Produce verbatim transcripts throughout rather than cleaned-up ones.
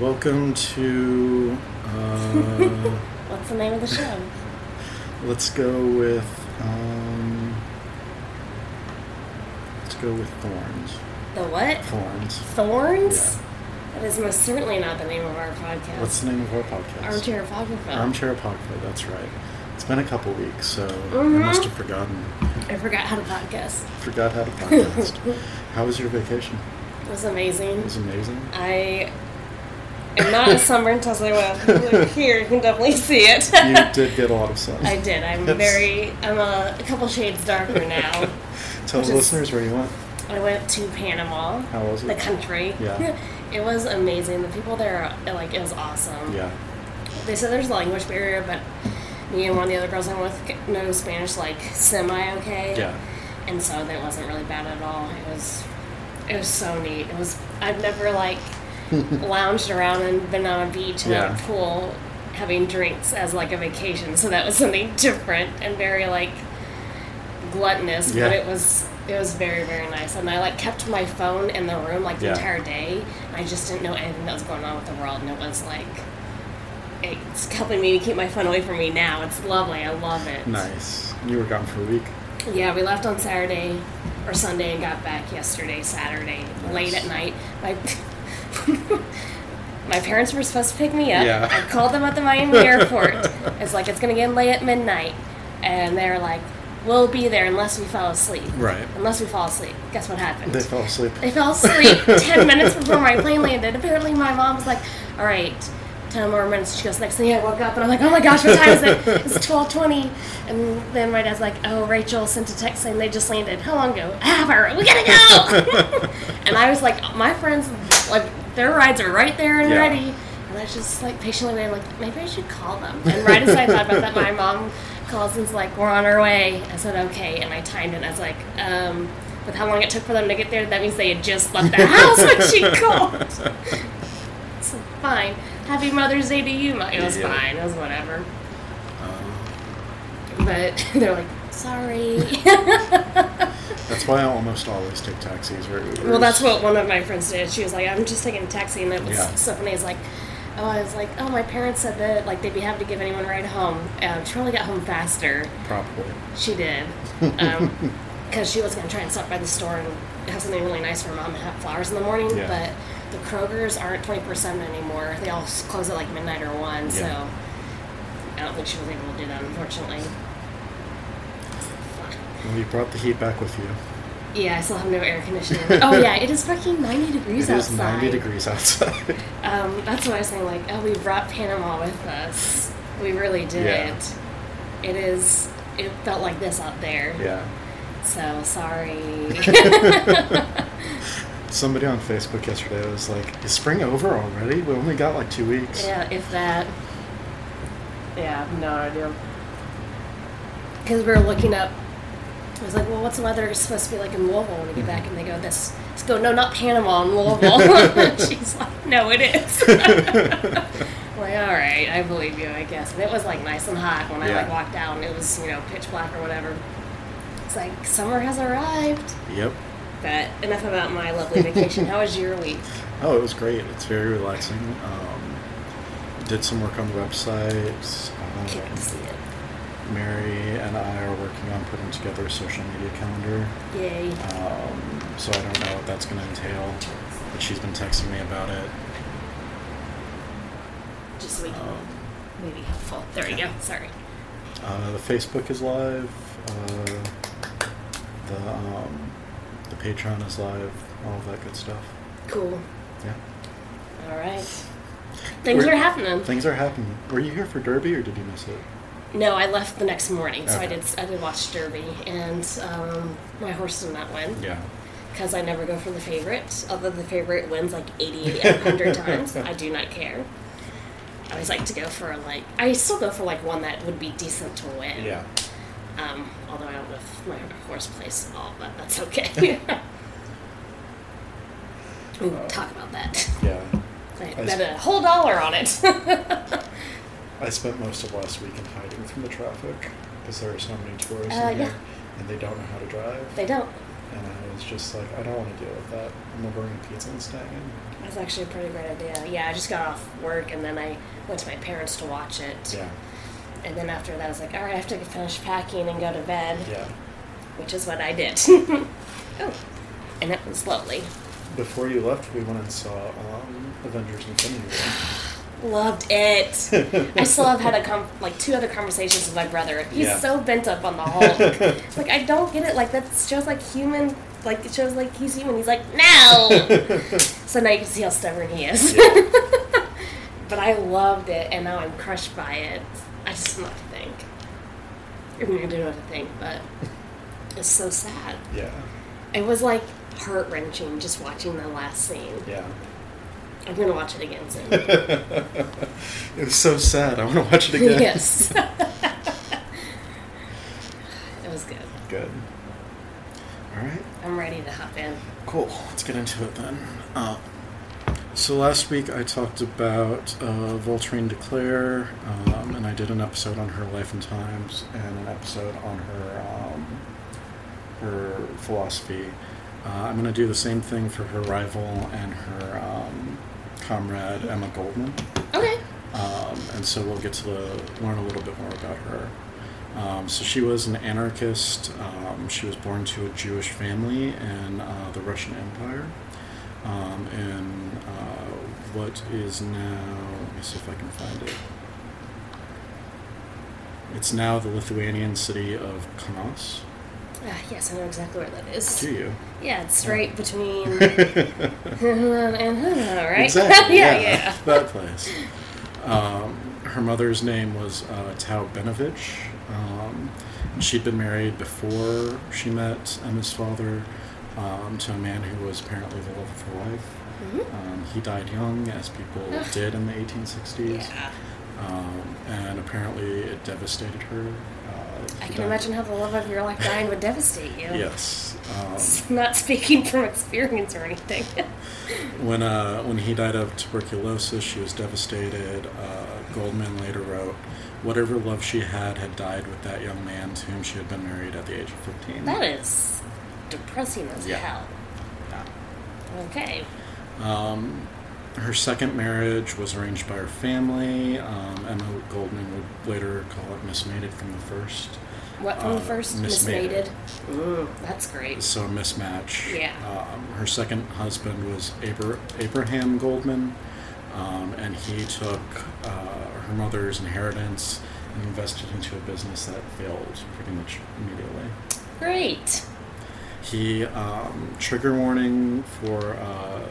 Welcome to... Uh, What's the name of the show? Let's go with... Um, let's go with Thorns. The what? Thorns. Thorns? Yeah. That is most certainly not the name of our podcast. What's the name of our podcast? Armchair Apocrypha. Armchair Apocrypha, that's right. It's been a couple weeks, so mm-hmm. I must have forgotten. I forgot how to podcast. Forgot how to podcast. How was your vacation? It was amazing. It was amazing? I am not as sunburned as I was. Here, you can definitely see it. You did get a lot of sun. I did. I'm yes. very, I'm a, a couple shades darker now. Tell the listeners is, where you went. I went to Panama. How was it? The country. Yeah. It was amazing. The people there, like, it was awesome. Yeah. They said there's a language barrier, but me and one of the other girls I went with know Spanish, like, semi-okay. Yeah. And so that wasn't really bad at all. It was, it was so neat. It was, I've never, like, lounged around and been on a beach and yeah. a pool having drinks as, like, a vacation. So that was something different and very, like, gluttonous. Yeah. But it was... It was very, very nice. And I, like, kept my phone in the room, like, the yeah. entire day. I just didn't know anything that was going on with the world. And it was, like, it's helping me to keep my phone away from me now. It's lovely. I love it. Nice. You were gone for a week. Yeah, we left on Saturday or Sunday and got back yesterday, Saturday, nice. Late at night. My my parents were supposed to pick me up. Yeah. I called them at the Miami airport. It's like, it's going to get late at midnight. And they were like, we'll be there unless we fall asleep. Right. Unless we fall asleep. Guess what happened? They fell asleep. They fell asleep ten minutes before my plane landed. Apparently my mom was like, all right, ten more minutes. She goes, next thing I woke up, and I'm like, oh my gosh, what time is it? It's twelve twenty. And then my dad's like, oh, Rachel sent a text saying they just landed. How long ago? Half hour. We gotta go. And I was like, my friends, like, their rides are right there and yeah. ready. And I was just, like, patiently waiting, like, maybe I should call them. And right as I thought about that, my mom... Cousins like, we're on our way. I said, okay, and I timed it, and I was like, um, with how long it took for them to get there, that means they had just left the house when she called. So, fine. Happy Mother's Day to you. It was yeah. fine. It was whatever. Um, but they're like, sorry. That's why I almost always take taxis. Or Ubers. Well, that's what one of my friends did. She was like, I'm just taking a taxi, and it was yeah. Stephanie's like, oh, I was like, oh, my parents said that, like, they'd be happy to give anyone a ride home. Um, she probably got home faster. Probably. She did. Um, because she was going to try and stop by the store and have something really nice for mom and have flowers in the morning. Yeah. But the Kroger's aren't twenty-four seven anymore. They all close at, like, midnight or one. Yeah. So I don't think she was able to do that, unfortunately. Well, you brought the heat back with you. Yeah, I still have no air conditioning. Oh, yeah, it is fucking ninety degrees outside. It is ninety degrees outside. um, that's what I was saying, like, oh, we brought Panama with us. We really did. Yeah. It is, it felt like this out there. Yeah. So, sorry. Somebody on Facebook yesterday was like, is spring over already? We only got, like, two weeks. Yeah, if that. Yeah, I have no idea. Because we were looking up. I was like, well, what's the weather supposed to be like in Louisville when we get back? And they go, this, let's go, no, not Panama, in Louisville. She's like, no, it is. I'm like, all right, I believe you, I guess. And it was, like, nice and hot when yeah. I, like, walked out, and it was, you know, pitch black or whatever. It's like, summer has arrived. Yep. But enough about my lovely vacation. How was your week? Oh, it was great. It's very relaxing. Um, did some work on the website. Um, Can't see it. Mary and I are working on putting together a social media calendar. Yay. Um, so I don't know what that's going to entail, but she's been texting me about it. Just so we can um, maybe helpful. There okay. we go. Sorry. Uh, the Facebook is live. Uh, the um, the Patreon is live. All of that good stuff. Cool. Yeah. All right. Things We're, are happening. Things are happening. Were you here for Derby, or did you miss it? No, I left the next morning, so okay. I did I did watch Derby, and um, my horse did not win. Yeah. Because I never go for the favorite, although the favorite wins like eighty and one hundred times. I do not care. I always like to go for, like, I still go for, like, one that would be decent to win. Yeah. Um, although I don't know if my horse plays at all, but that's okay. We'll uh, talk about that. Yeah. I bet sp- a whole dollar on it. I spent most of last weekend hiding from the traffic because there are so many tourists uh, in here, yeah. and they don't know how to drive. They don't. And I was was just like, I don't want to deal with that. I'm ordering pizza and staying in. That's actually a pretty great idea. Yeah, I just got off work, and then I went to my parents to watch it. Yeah. And then after that, I was like, all right, I have to finish packing and go to bed. Yeah. Which is what I did. Oh, and that was lovely. Before you left, we went and saw um, Avengers Infinity War. Loved it. I still have had a com- like two other conversations with my brother. He's yeah. so bent up on the Hulk. Like, I don't get it. Like, that shows, like, human. Like, it shows, like, he's human. He's like, no! So now you can see how stubborn he is. Yeah. But I loved it, and now I'm crushed by it. I just don't know what to think. I mean, I don't know what to think, but it's so sad. Yeah. It was, like, heart-wrenching just watching the last scene. Yeah. I'm going to watch it again soon. It was so sad. I want to watch it again. Yes. It was good. Good. All right. I'm ready to hop in. Cool. Let's get into it then. Uh, so last week I talked about uh, Voltairine de Cleyre, um, and I did an episode on her life and times and an episode on her, um, her philosophy. Uh, I'm going to do the same thing for her rival and her um, comrade, Emma Goldman. Okay. Um, and so we'll get to the, learn a little bit more about her. Um, so she was an anarchist. Um, she was born to a Jewish family in uh, the Russian Empire um, in uh, what is now, let me see if I can find it. It's now the Lithuanian city of Kaunas. Uh, yes, I know exactly where that is. Do you? Yeah, it's yeah. right between and right? Exactly, yeah, yeah, yeah. That place. Um, her mother's name was uh, Tau Benovich. Um, she'd been married before she met Emma's father um, to a man who was apparently the love of her life. Mm-hmm. Um, he died young, as people uh, did in the eighteen sixties. Yeah. Um, and apparently it devastated her. I can imagine how the love of your life dying would devastate you. Yes. Um, not speaking from experience or anything. when uh, when he died of tuberculosis, she was devastated. Uh, Goldman later wrote, whatever love she had had died with that young man to whom she had been married at the age of fifteen. That is depressing as yeah. hell. Yeah. Okay. Um, her second marriage was arranged by her family. Um, Emma Goldman would later call it mismated from the first. What from uh, the first? Mismated. Ooh, that's great. So a mismatch. Yeah. Um, her second husband was Abra- Abraham Goldman, um, and he took uh, her mother's inheritance and invested into a business that failed pretty much immediately. Great. He, um, trigger warning for... Uh,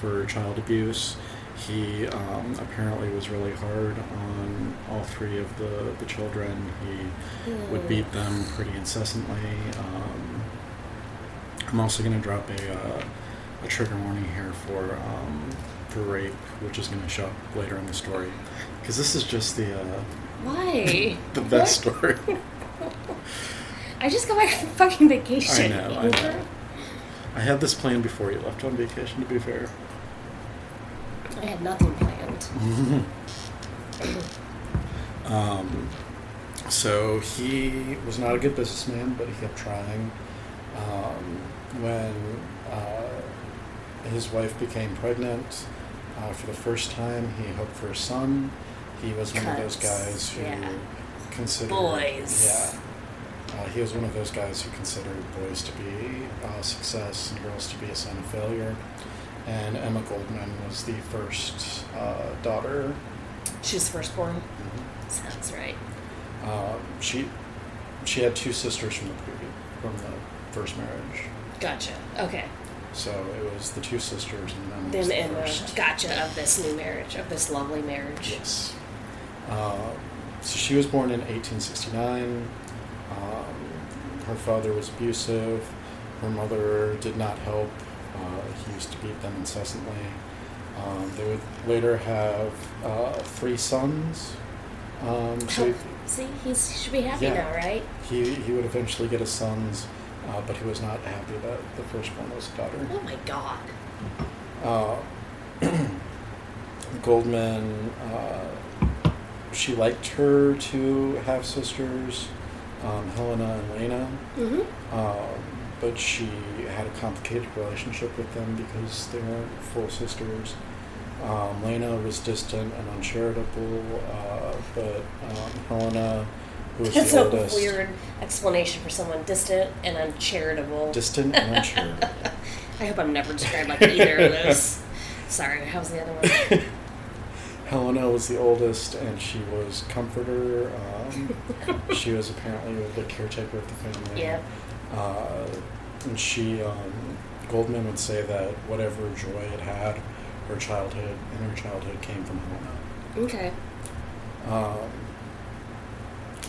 for child abuse. He um, apparently was really hard on all three of the, the children. He mm. would beat them pretty incessantly. Um, I'm also going to drop a, uh, a trigger warning here for um, for rape, which is going to show up later in the story. Because this is just the, uh, Why? the best what? story. I just got back from fucking vacation. I know, I know. I had this plan before you left on vacation, to be fair. I had nothing planned. um, so he was not a good businessman, but he kept trying. Um, when uh, his wife became pregnant uh, for the first time, he hoped for a son. He was Cuts. one of those guys who yeah. considered... Boys. Yeah. Uh, he was one of those guys who considered boys to be uh, success and girls to be a sign of failure. And Emma Goldman was the first uh, daughter. She's firstborn. Mm-hmm. Sounds right. Uh, she she had two sisters from the previous, from the first marriage. Gotcha. Okay. So it was the two sisters and Emma. Then the Emma. First. Gotcha. Of this new marriage, of this lovely marriage. Yes. Uh, so she was born in eighteen sixty-nine. Um, her father was abusive. Her mother did not help. Uh, he used to beat them incessantly. Um, they would later have uh, three sons. Um, so he, See, he's, he should be happy yeah, now, right? He he would eventually get his sons, uh, but he was not happy that the first one was a daughter. Oh my God. Uh, Goldman, uh, she liked her two half-sisters. Um, Helena and Lena, mm-hmm. um, but she had a complicated relationship with them because they weren't full sisters. Um, Lena was distant and uncharitable, uh, but um, Helena, who was That's the oldest... That's a weird explanation for someone distant and uncharitable. Distant and uncharitable. I hope I'm never described like either of those. Sorry, how's the other one? Helena was the oldest, and she was comforter. Um, she was apparently the caretaker of the family. Yeah. Uh, and she, um, Goldman would say that whatever joy it had, her childhood and her childhood came from Helena. Okay. Um,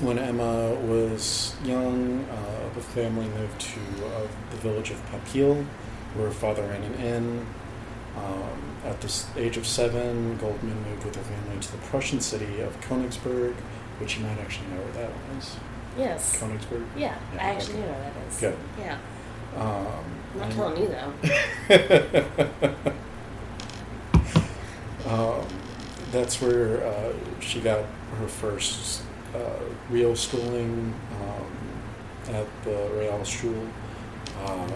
when Emma was young, uh, the family moved to uh, the village of Papil, where her father ran an inn. Um, at the age of seven, Goldman moved with her family to the Prussian city of Königsberg, which you might actually know where that one is. Yes. Königsberg? Yeah, yeah I actually know where that is. Good. Yeah. Um, I'm not telling you, though. um, that's where uh, she got her first uh, real schooling um, at the Realschule. Uh,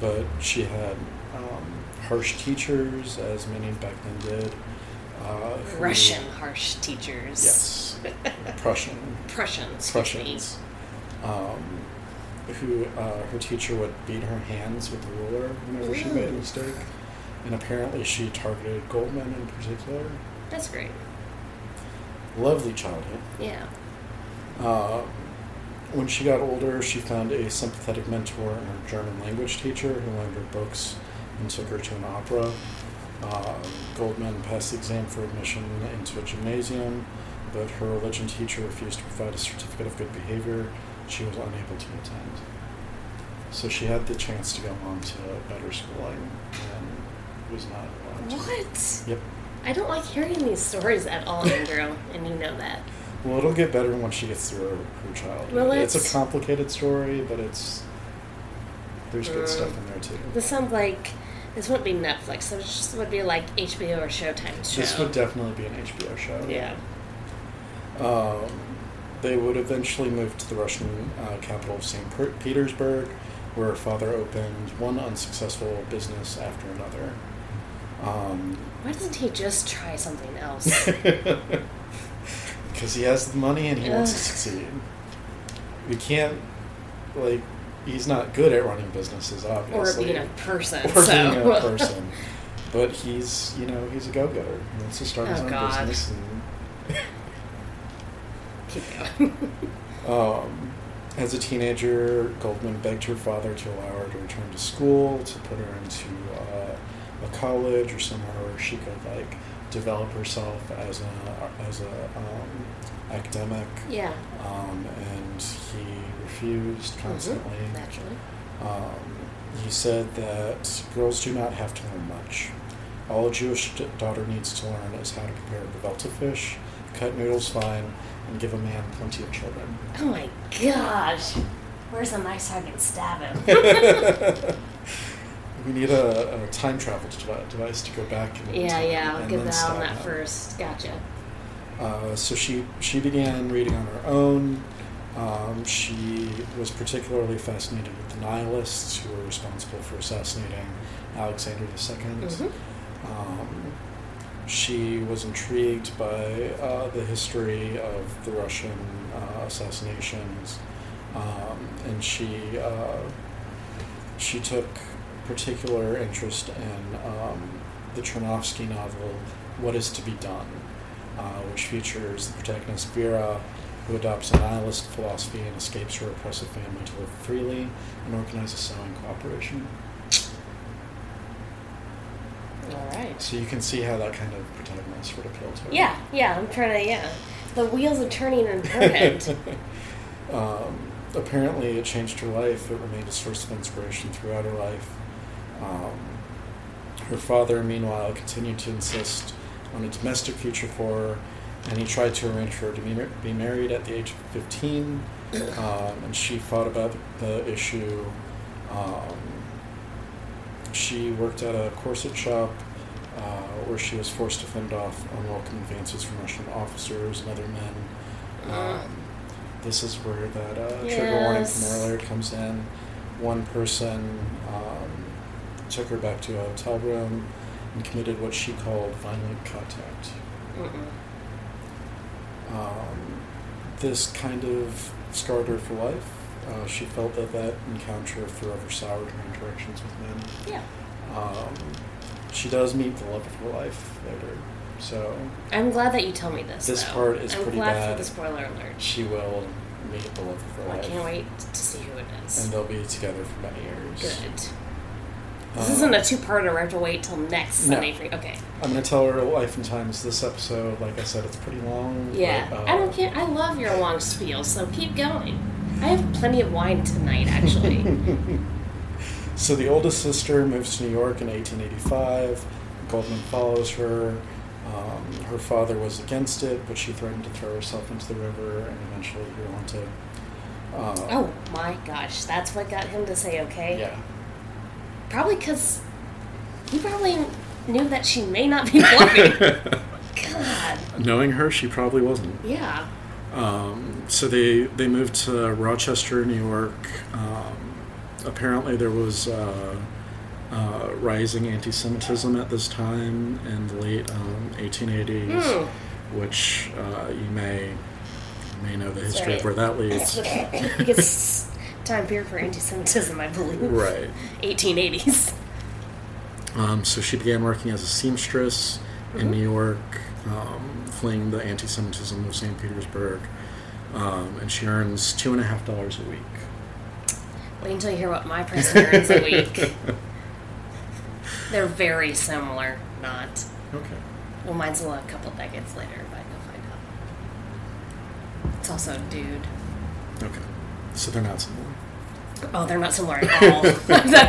but she had... Um, harsh teachers, as many back then did. Uh, Russian who, harsh teachers. Yes. Prussian. Prussians. Prussians. Um, who, uh, her teacher would beat her hands with a ruler whenever mm. she made a mistake. And apparently she targeted Goldman in particular. That's great. Lovely childhood. Yeah. Uh, when she got older, she found a sympathetic mentor and her German language teacher who lent her books and took her to an opera. Uh, Goldman passed the exam for admission into a gymnasium, but her religion teacher refused to provide a certificate of good behavior. She was unable to attend. So she had the chance to go on to better schooling and was not allowed to. What? Yep. I don't like hearing these stories at all, Andrew, and you know that. Well, it'll get better once she gets through her, her childhood. Well, it's... it's a complicated story, but it's... There's good mm. stuff in there, too. This sounds like... This wouldn't be Netflix. This would be like H B O or Showtime show. This would definitely be an H B O show. Yeah. Um, they would eventually move to the Russian uh, capital of Saint Petersburg, where her father opened one unsuccessful business after another. Um, Why doesn't he just try something else? Because he has the money and he Ugh. wants to succeed. You can't, like... He's not good at running businesses, obviously. Or being a person. Or so. being a person. But he's, you know, he's a go-getter. He wants to start oh, his own God. business. And Keep going. um, as a teenager, Goldman begged her father to allow her to return to school, to put her into uh, a college or somewhere where she could, like, develop herself as a as a um, academic. Yeah. Um, and he refused constantly. Mm-hmm. Naturally. Um, he said that girls do not have to learn much. All a Jewish d- daughter needs to learn is how to prepare gefilte fish, cut noodles fine, and give a man plenty of children. Oh my gosh! Where's a knife so I can stab him? We need a, a time travel device to go back. And yeah, time, yeah, I'll get that on that out. first. Gotcha. Uh, so she she began reading on her own. Um, she was particularly fascinated with the nihilists who were responsible for assassinating Alexander the Second. Mm-hmm. Um, she was intrigued by uh, the history of the Russian uh, assassinations, um, and she uh, she took particular interest in um, the Chernovsky novel What Is to Be Done, uh, which features the protagonist Vera, who adopts a nihilist philosophy and escapes her oppressive family to live freely and organize a sewing cooperation. All right. So you can see how that kind of protagonist would appeal to her. Yeah, yeah, I'm trying to, yeah. The wheels are turning and perfect. um, apparently it changed her life. It remained a source of inspiration throughout her life. Um, her father, meanwhile, continued to insist on a domestic future for her, and he tried to arrange for her to be, mar- be married at the age of fifteen, um, and she fought about the issue. Um, she worked at a corset shop uh, where she was forced to fend off unwelcome advances from Russian officers and other men. Um, this is where that uh, yes. trigger warning from earlier comes in. one person um, took her back to a hotel room and committed what she called violent contact. Mm-mm. Um, this kind of scarred her for life. Uh, she felt that that encounter forever soured her interactions with men. Yeah. Um, she does meet the love of her life later, so... I'm glad that you tell me this, This though. part is I'm pretty bad. I'm glad for the spoiler alert. She will meet the love of her well, life. I can't wait to see who it is. And they'll be together for many years. Good. Um, this isn't a two-parter. I have to wait till next no. Sunday for you. Okay. I'm going to tell her life and times this episode. Like I said, it's pretty long. Yeah. But, uh, I don't care. I love your long spiel, so keep going. I have plenty of wine tonight, actually. So the oldest sister moves to New York in eighteen eighty-five. Goldman follows her. Um, her father was against it, but she threatened to throw herself into the river and eventually grew onto it. Uh, oh, my gosh. That's what got him to say okay? Yeah. Probably because he probably knew that she may not be bluffing. God. Knowing her, she probably wasn't. Yeah. Um, so they, they moved to Rochester, New York. Um, apparently there was uh, uh, rising anti-Semitism at this time in the late um, eighteen eighties, mm. which uh, you may may know the history Sorry. of where that leads. It's time period for anti-Semitism, I believe. Right. eighteen eighties. Um, so she began working as a seamstress mm-hmm. in New York. Um, fleeing the anti-Semitism of Saint Petersburg, um, and she earns two and a half dollars a week. Wait until you hear what my person earns a week. They're very similar, not. Okay. Well, mine's a couple decades later, but you'll find out. It's also a dude. Okay. So they're not similar. Oh, they're not similar at all.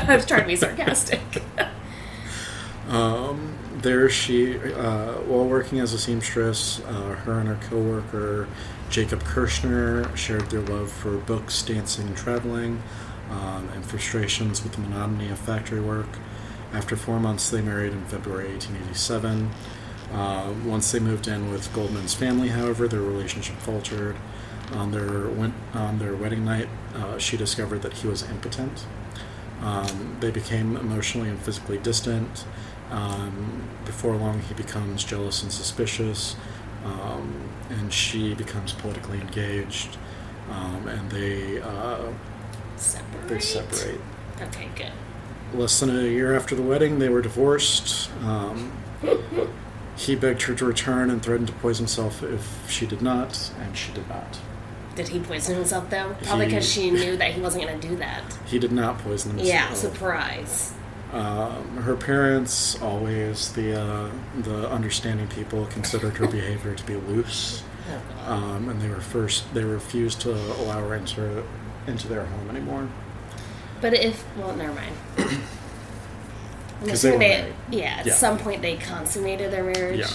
I was trying to be sarcastic. um... There she, uh, while working as a seamstress, uh, her and her co-worker, Jacob Kirshner, shared their love for books, dancing, and traveling, um, and frustrations with the monotony of factory work. After four months, they married in February eighteen eighty-seven. Uh, once they moved in with Goldman's family, however, their relationship faltered. On their, went, on their wedding night, uh, she discovered that he was impotent. Um, they became emotionally and physically distant. Um, before long, he becomes jealous and suspicious, um, and she becomes politically engaged, um, and they uh, separate. They separate. Okay, good. Less than a year after the wedding, they were divorced. Um, he begged her to return and threatened to poison himself if she did not, and she did not. Did he poison himself though? Probably because she knew that he wasn't going to do that. He did not poison himself. Yeah, surprise. Um, her parents, always the uh, the understanding people, considered her behavior to be loose, um, and they were first they refused to allow her into into their home anymore. But if well, never mind. Because they, they yeah, at yeah. some point they consummated their marriage. Yeah.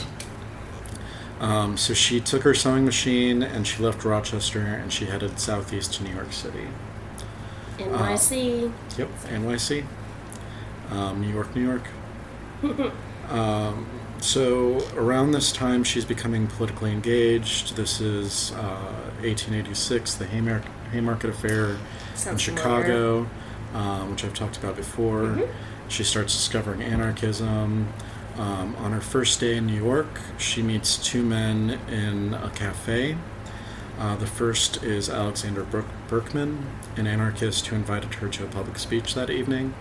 Um, so she took her sewing machine and she left Rochester and she headed southeast to New York City. N Y C. Uh, yep, N Y C. Um, New York, New York. um, so around this time, she's becoming politically engaged. This is uh, eighteen eighty-six, the Haymarket, Haymarket Affair Sounds in Chicago, um, which I've talked about before. Mm-hmm. She starts discovering anarchism. Um, on her first day in New York, she meets two men in a cafe. Uh, the first is Alexander Berk- Berkman, an anarchist who invited her to a public speech that evening.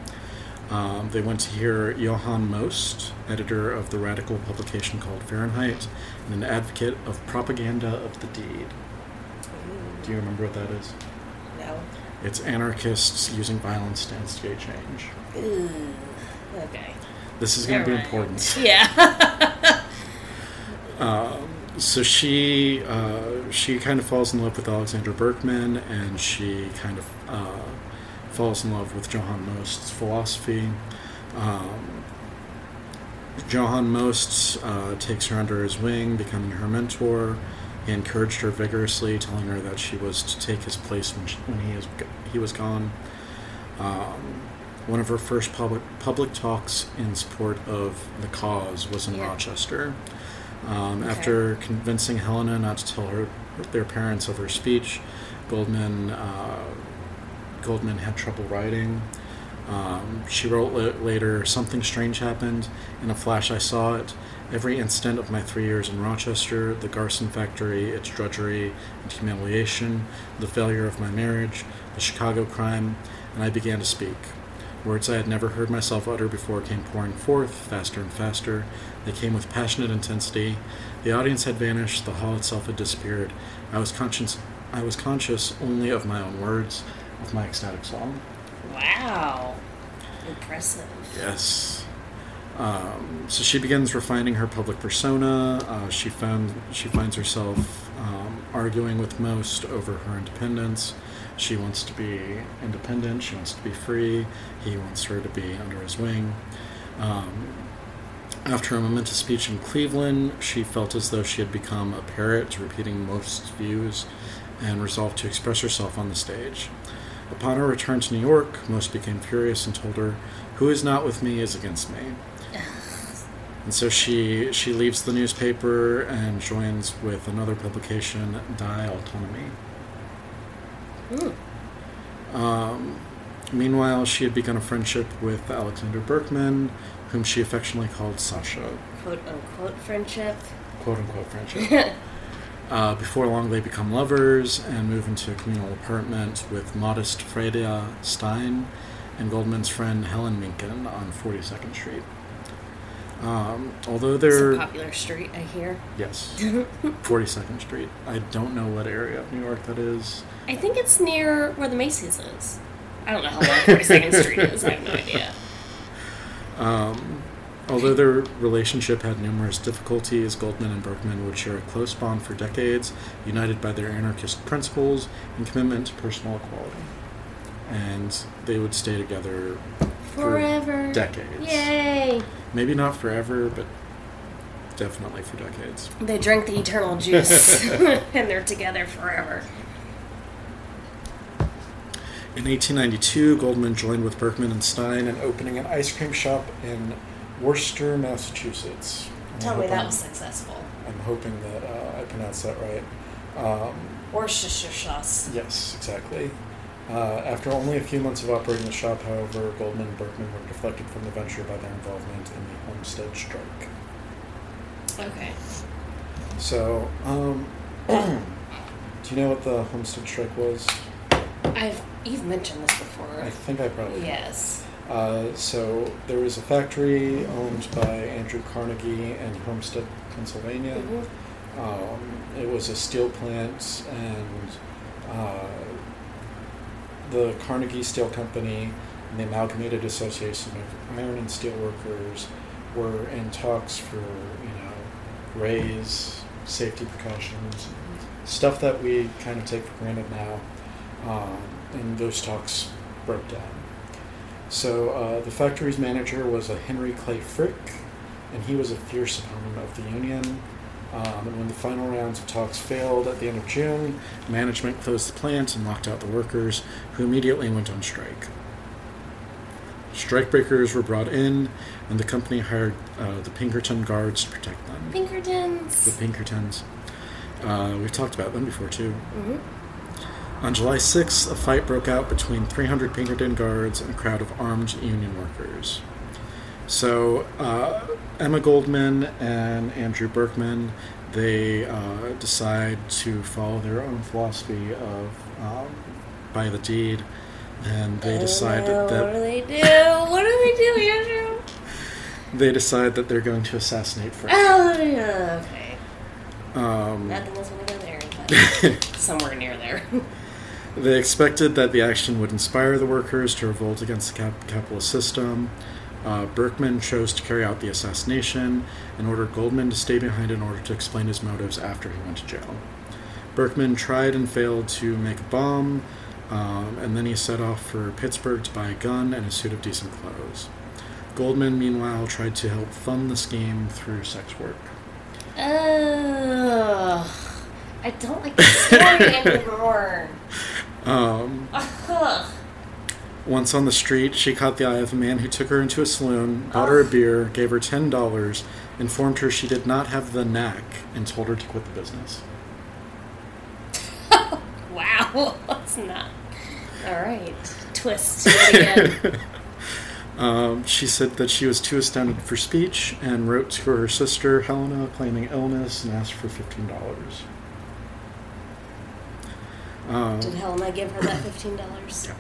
Um, they went to hear Johann Most, editor of the radical publication called Fahrenheit, and an advocate of propaganda of the deed. Ooh. Do you remember what that is? No. It's anarchists using violence to instigate change. Ooh. Okay. This is going to be important. Yeah. um, so she uh, she kind of falls in love with Alexander Berkman, and she kind of... Uh, falls in love with Johann Most's philosophy. Um, Johann Most uh, takes her under his wing, becoming her mentor. He encouraged her vigorously, telling her that she was to take his place when, she, when he, is, he was gone. Um, one of her first public, public talks in support of the cause was in yeah. Rochester. Um, okay. After convincing Helena not to tell her their parents of her speech, Goldman... Uh, Goldman had trouble writing. Um, she wrote l- later, "Something strange happened. In a flash I saw it. Every instant of my three years in Rochester, the Garson factory, its drudgery and humiliation, the failure of my marriage, the Chicago crime, and I began to speak. Words I had never heard myself utter before came pouring forth, faster and faster. They came with passionate intensity. The audience had vanished, the hall itself had disappeared. I was conscious I was conscious only of my own words, of my ecstatic song." Wow. Impressive. Yes. Um, so she begins refining her public persona. Uh, she found she finds herself um, arguing with most over her independence. She wants to be independent. She wants to be free. He wants her to be under his wing. Um, after a momentous speech in Cleveland, she felt as though she had become a parrot, repeating most views, and resolved to express herself on the stage. Upon her return to New York, most became furious and told her, "Who is not with me is against me." And so she she leaves the newspaper and joins with another publication, Die Autonomie. Ooh. Um, meanwhile, she had begun a friendship with Alexander Berkman, whom she affectionately called Sasha. Quote-unquote friendship. Quote-unquote friendship. Uh, before long, they become lovers and move into a communal apartment with modest Freida Stein and Goldman's friend Helen Minkin on forty-second Street. Um, although they're... It's a popular street, I hear. Yes. forty-second Street. I don't know what area of New York that is. I think it's near where the Macy's is. I don't know how long forty-second Street is. I have no idea. Um... Although their relationship had numerous difficulties, Goldman and Berkman would share a close bond for decades, united by their anarchist principles and commitment to personal equality. And they would stay together forever. For decades. Yay! Maybe not forever, but definitely for decades. They drank the eternal juice, and they're together forever. In eighteen ninety-two, Goldman joined with Berkman and Stein in opening an ice cream shop in Worcester, Massachusetts. I'm Tell hoping, me that was successful. I'm hoping that uh, I pronounced that right. Um, Worcestershire sauce. Yes, exactly. Uh, after only a few months of operating the shop, however, Goldman and Berkman were deflected from the venture by their involvement in the Homestead Strike. Okay. So, um, do you know what the Homestead Strike was? I've you've mentioned this before. I think I probably yes. Did. Uh, so there was a factory owned by Andrew Carnegie in Homestead, Pennsylvania. Mm-hmm. Um, it was a steel plant, and uh, the Carnegie Steel Company and the Amalgamated Association of Iron and Steel Workers were in talks for, you know, raise, safety precautions, stuff that we kind of take for granted now. Um, and those talks broke down. So uh, the factory's manager was a Henry Clay Frick, and he was a fierce opponent of the union. Um, and when the final rounds of talks failed at the end of June, management closed the plant and locked out the workers, who immediately went on strike. Strikebreakers were brought in, and the company hired uh, the Pinkerton guards to protect them. Pinkertons! The Pinkertons. Uh, we've talked about them before, too. Mm-hmm. On July sixth, a fight broke out between three hundred Pinkerton guards and a crowd of armed union workers. So uh, Emma Goldman and Andrew Berkman, they uh, decide to follow their own philosophy of um, by the deed, and they decide uh, that... What do they do? What do they do, Andrew? They decide that they're going to assassinate Frank. Oh, okay. Um, Nothing else going to go there, but somewhere near there. They expected that the action would inspire the workers to revolt against the cap- capitalist system. Uh, Berkman chose to carry out the assassination and ordered Goldman to stay behind in order to explain his motives after he went to jail. Berkman tried and failed to make a bomb, um, and then he set off for Pittsburgh to buy a gun and a suit of decent clothes. Goldman, meanwhile, tried to help fund the scheme through sex work. Oh... I don't like this story anymore. Um, once on the street, she caught the eye of a man who took her into a saloon, bought oh. her a beer, gave her ten dollars, informed her she did not have the knack, and told her to quit the business. Wow, that's not All right. Twist again. Um, she said that she was too astounded for speech and wrote to her sister, Helena, claiming illness and asked for fifteen dollars. Um, Did Helena give her that fifteen dollars? Yeah.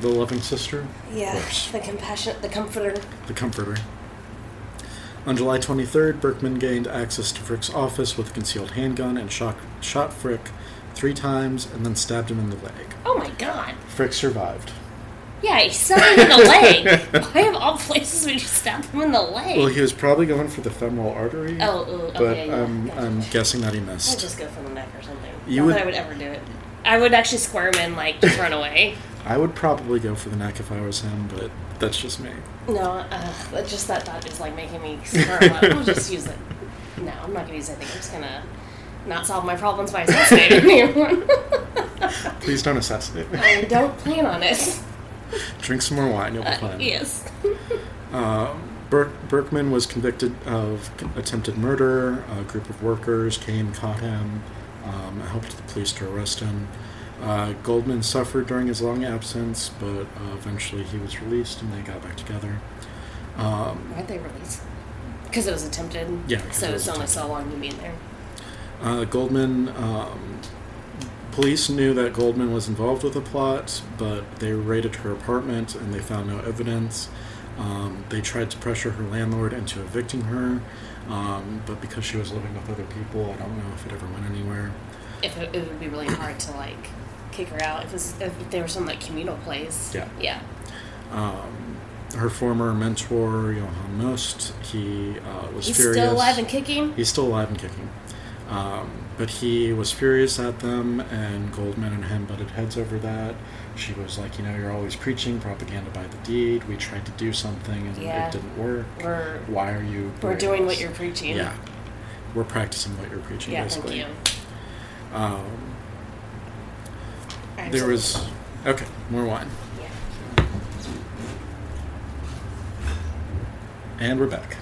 The loving sister? Yeah, the compassion, the comforter. The comforter. On July twenty-third, Berkman gained access to Frick's office with a concealed handgun and shot, shot Frick three times and then stabbed him in the leg. Oh my god. Frick survived. Yeah, he stabbed him in the leg. Why of all places would you stab him in the leg? Well, he was probably going for the femoral artery. Oh, ooh, okay. But yeah, I'm, gotcha. I'm guessing that he missed. I'll just go for the neck or something. You Not would, that I would ever do it. I would actually squirm and, like, just run away. I would probably go for the neck if I was him, but that's just me. No, uh, just that thought is, like, making me squirm. I'll just use it. No, I'm not going to use anything. I'm just going to not solve my problems by assassinating anyone. Please don't assassinate me. I don't plan on it. Drink some more wine, you'll be fine. Uh, yes. uh, Ber- Berkman was convicted of attempted murder. A group of workers came, caught him, um, helped the police to arrest him. Uh, Goldman suffered during his long absence, but uh, eventually he was released and they got back together. Um, Why'd they release? Because it was attempted? Yeah. So it was only so long to be in there. Uh, Goldman... Um, Police knew that Goldman was involved with the plot, but they raided her apartment and they found no evidence. Um, they tried to pressure her landlord into evicting her, um, but because she was living with other people, I don't know if it ever went anywhere. If it, it would be really hard to, like, kick her out if, this, if there was some, like, communal place. Yeah. Yeah. Um, her former mentor, Johann Nost, he uh, was He's furious. He's still alive and kicking? He's still alive and kicking. Um... But he was furious at them, and Goldman and him butted heads over that. She was like, you know, you're always preaching propaganda by the deed. We tried to do something, and yeah. it didn't work. We're, Why are you... Brave? We're doing what you're preaching. Yeah. We're practicing what you're preaching, yeah, basically. Yeah, thank you. Um, there was... Okay, more wine. Yeah. And we're back.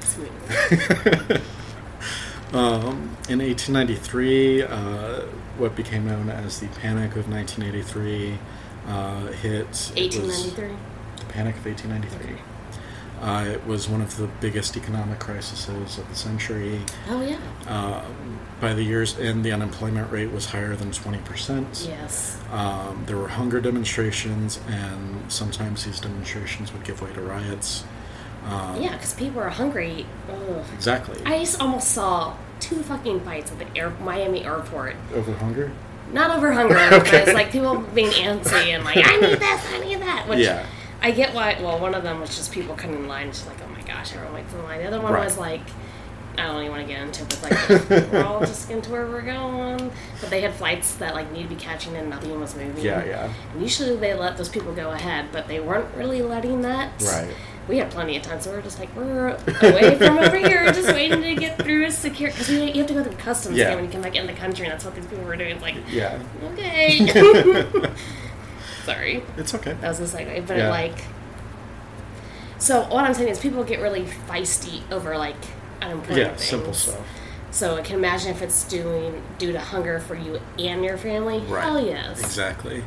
Sweet. Um, in eighteen ninety-three, uh, what became known as the Panic of nineteen eighty-three uh, hit. eighteen ninety-three? The Panic of eighteen ninety-three. Okay. Uh, it was one of the biggest economic crises of the century. Oh, yeah. Uh, by the year's end, the unemployment rate was higher than twenty percent. Yes. Um, there were hunger demonstrations, and sometimes these demonstrations would give way to riots. Um, yeah, because people are hungry. Ugh. Exactly. I almost saw two fucking fights at the air, Miami airport. Over hunger? Not over hunger, okay. But it's like people being antsy and like, I need this, I need that. Which yeah. I get why. Well, one of them was just people coming in line and just like, oh my gosh, everyone waits in line. The other one right. was like, I don't even want to get into it, but like, we're all just into where we're going. But they had flights that like needed to be catching and nothing was moving. Yeah, yeah. And usually they let those people go ahead, but they weren't really letting that. Right. We had plenty of time, so we were just like, we're away from over here, just waiting to get through security. Because you have to go through customs yeah. when you come back in the country, and that's what these people were doing. It's like, yeah. okay. Sorry. It's okay. That was a segue. But, yeah. like, so what I'm saying is people get really feisty over, like, unemployment Yeah, things. Simple stuff. So I can imagine if it's doing due to hunger for you and your family. Right. Hell yes. Exactly.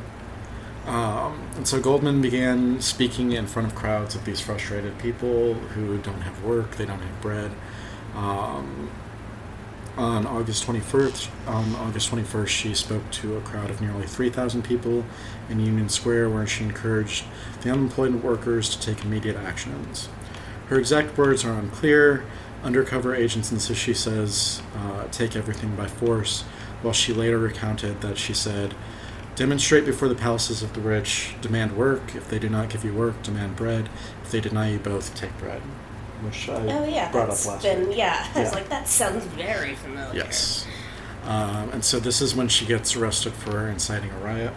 Um, and so Goldman began speaking in front of crowds of these frustrated people who don't have work, they don't have bread. Um, on August twenty-first, on August twenty-first, she spoke to a crowd of nearly three thousand people in Union Square, where she encouraged the unemployed workers to take immediate actions. Her exact words are unclear. Undercover agents insist she says, uh, "Take everything by force," while she later recounted that she said, "Demonstrate before the palaces of the rich. Demand work. If they do not give you work, demand bread. If they deny you both, take bread." Which I oh, yeah, brought up last been, week. Yeah, yeah, I was like, that sounds very familiar. Yes. Um, and so this is when she gets arrested for inciting a riot.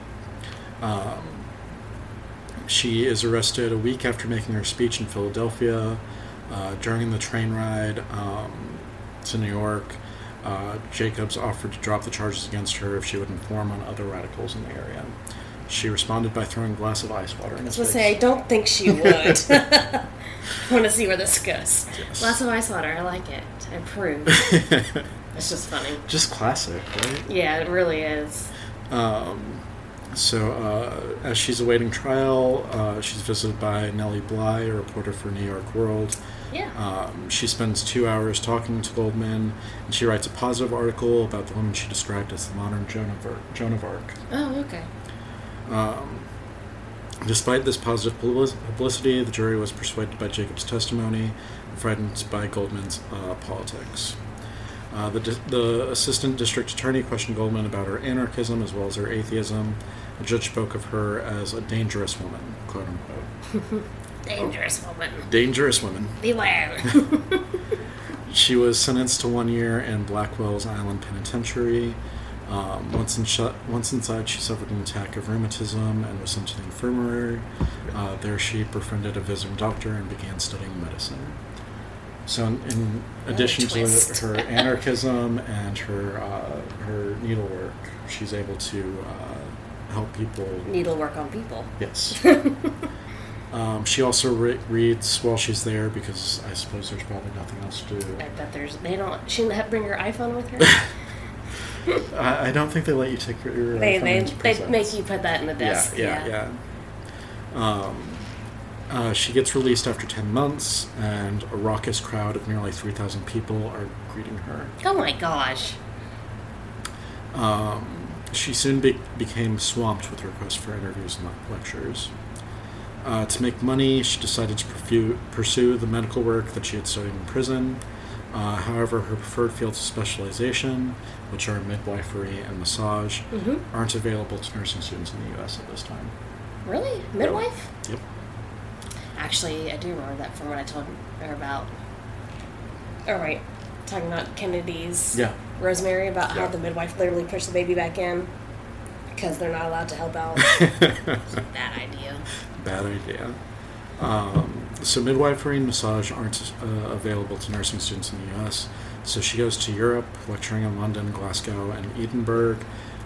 Um, she is arrested a week after making her speech in Philadelphia. Uh, during the train ride um, to New York, Uh, Jacobs offered to drop the charges against her if she would inform on other radicals in the area. She responded by throwing a glass of ice water in his face. I was going to say, I don't think she would. I want to see where this goes. Yes. Glass of ice water, I like it. I approve. It's just funny. Just classic, right? Yeah, it really is. Um, So uh, as she's awaiting trial, uh, she's visited by Nellie Bly, a reporter for New York World. Yeah. Um, she spends two hours talking to Goldman, and she writes a positive article about the woman she described as the modern Joan of Arc. Joan of Arc. Oh, okay. Um, despite this positive publicity, the jury was persuaded by Jacob's testimony and frightened by Goldman's uh, politics. Uh, the, the assistant district attorney questioned Goldman about her anarchism as well as her atheism. The judge spoke of her as a dangerous woman, quote unquote. Dangerous oh. woman. Dangerous woman. Beware. She was sentenced to one year in Blackwell's Island Penitentiary. Um, once, in sh- once inside, she suffered an attack of rheumatism and was sent to the infirmary. Uh, there she befriended a visiting doctor and began studying medicine. So in, in addition to her anarchism and her uh, her needlework, she's able to uh, help people. Needlework on people. Yes. um, she also re- reads while she's there because I suppose there's probably nothing else to do. I bet there's. They don't. She didn't have to bring her iPhone with her. I, I don't think they let you take your. your they iPhone they into they make you put that in the desk. Yeah, yeah, yeah. yeah. Um, Uh, she gets released after ten months, and a raucous crowd of nearly three thousand people are greeting her. Oh my gosh. Um, she soon be- became swamped with requests for interviews and lectures. Uh, to make money, she decided to perfu- pursue the medical work that she had studied in prison. Uh, however, her preferred fields of specialization, which are midwifery and massage, mm-hmm. aren't available to nursing students in the U S at this time. Really? Midwife? Yep. Actually, I do remember that from what I told her about. All right, talking about Kennedy's yeah. Rosemary, about yeah. how the midwife literally pushed the baby back in because they're not allowed to help out. Bad idea. Bad idea. Um, so midwifery and massage aren't uh, available to nursing students in the U S, so she goes to Europe, lecturing in London, Glasgow, and Edinburgh.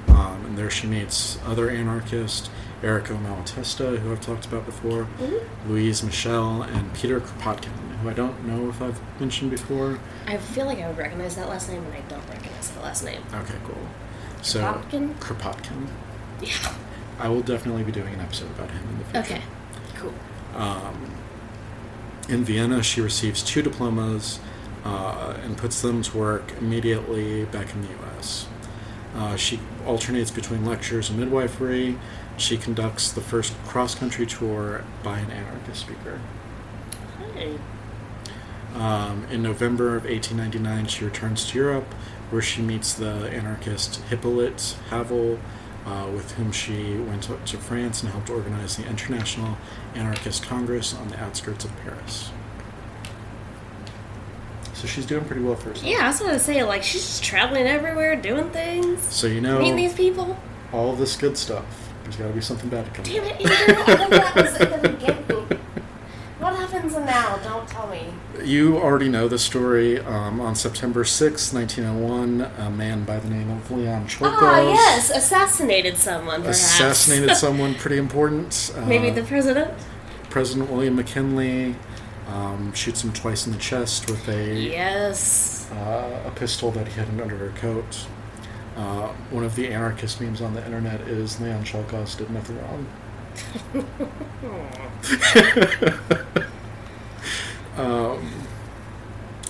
Um, and there she meets other anarchists, Errico Malatesta, who I've talked about before, mm-hmm. Louise Michel, and Peter Kropotkin, who I don't know if I've mentioned before. I feel like I would recognize that last name, and I don't recognize that last name. Okay, cool. So, Kropotkin? Kropotkin. Yeah. I will definitely be doing an episode about him in the future. Okay, cool. Um, in Vienna, she receives two diplomas uh, and puts them to work immediately back in the U S Uh, she alternates between lectures and midwifery. She conducts the first cross-country tour by an anarchist speaker. Hey. Um, in November of eighteen ninety-nine, she returns to Europe, where she meets the anarchist Hippolyte Havel, uh, with whom she went to, to France and helped organize the International Anarchist Congress on the outskirts of Paris. So she's doing pretty well for herself. Yeah, I was going to say, like, she's just traveling everywhere, doing things. So, you know, meeting these people. All this good stuff. There's got to be something bad to come. Damn it, Andrew. I think that was in the beginning. What happens now? Don't tell me. You already know the story. Um, on September sixth, nineteen oh one, a man by the name of Leon Czolgosz. Ah, yes. Assassinated someone, perhaps. Assassinated someone pretty important. Uh, Maybe the president? President William McKinley. Um, shoots him twice in the chest with a yes uh, a pistol that he had under her coat. Uh, one of the anarchist memes on the internet is Leon Czolgosz did nothing wrong. um,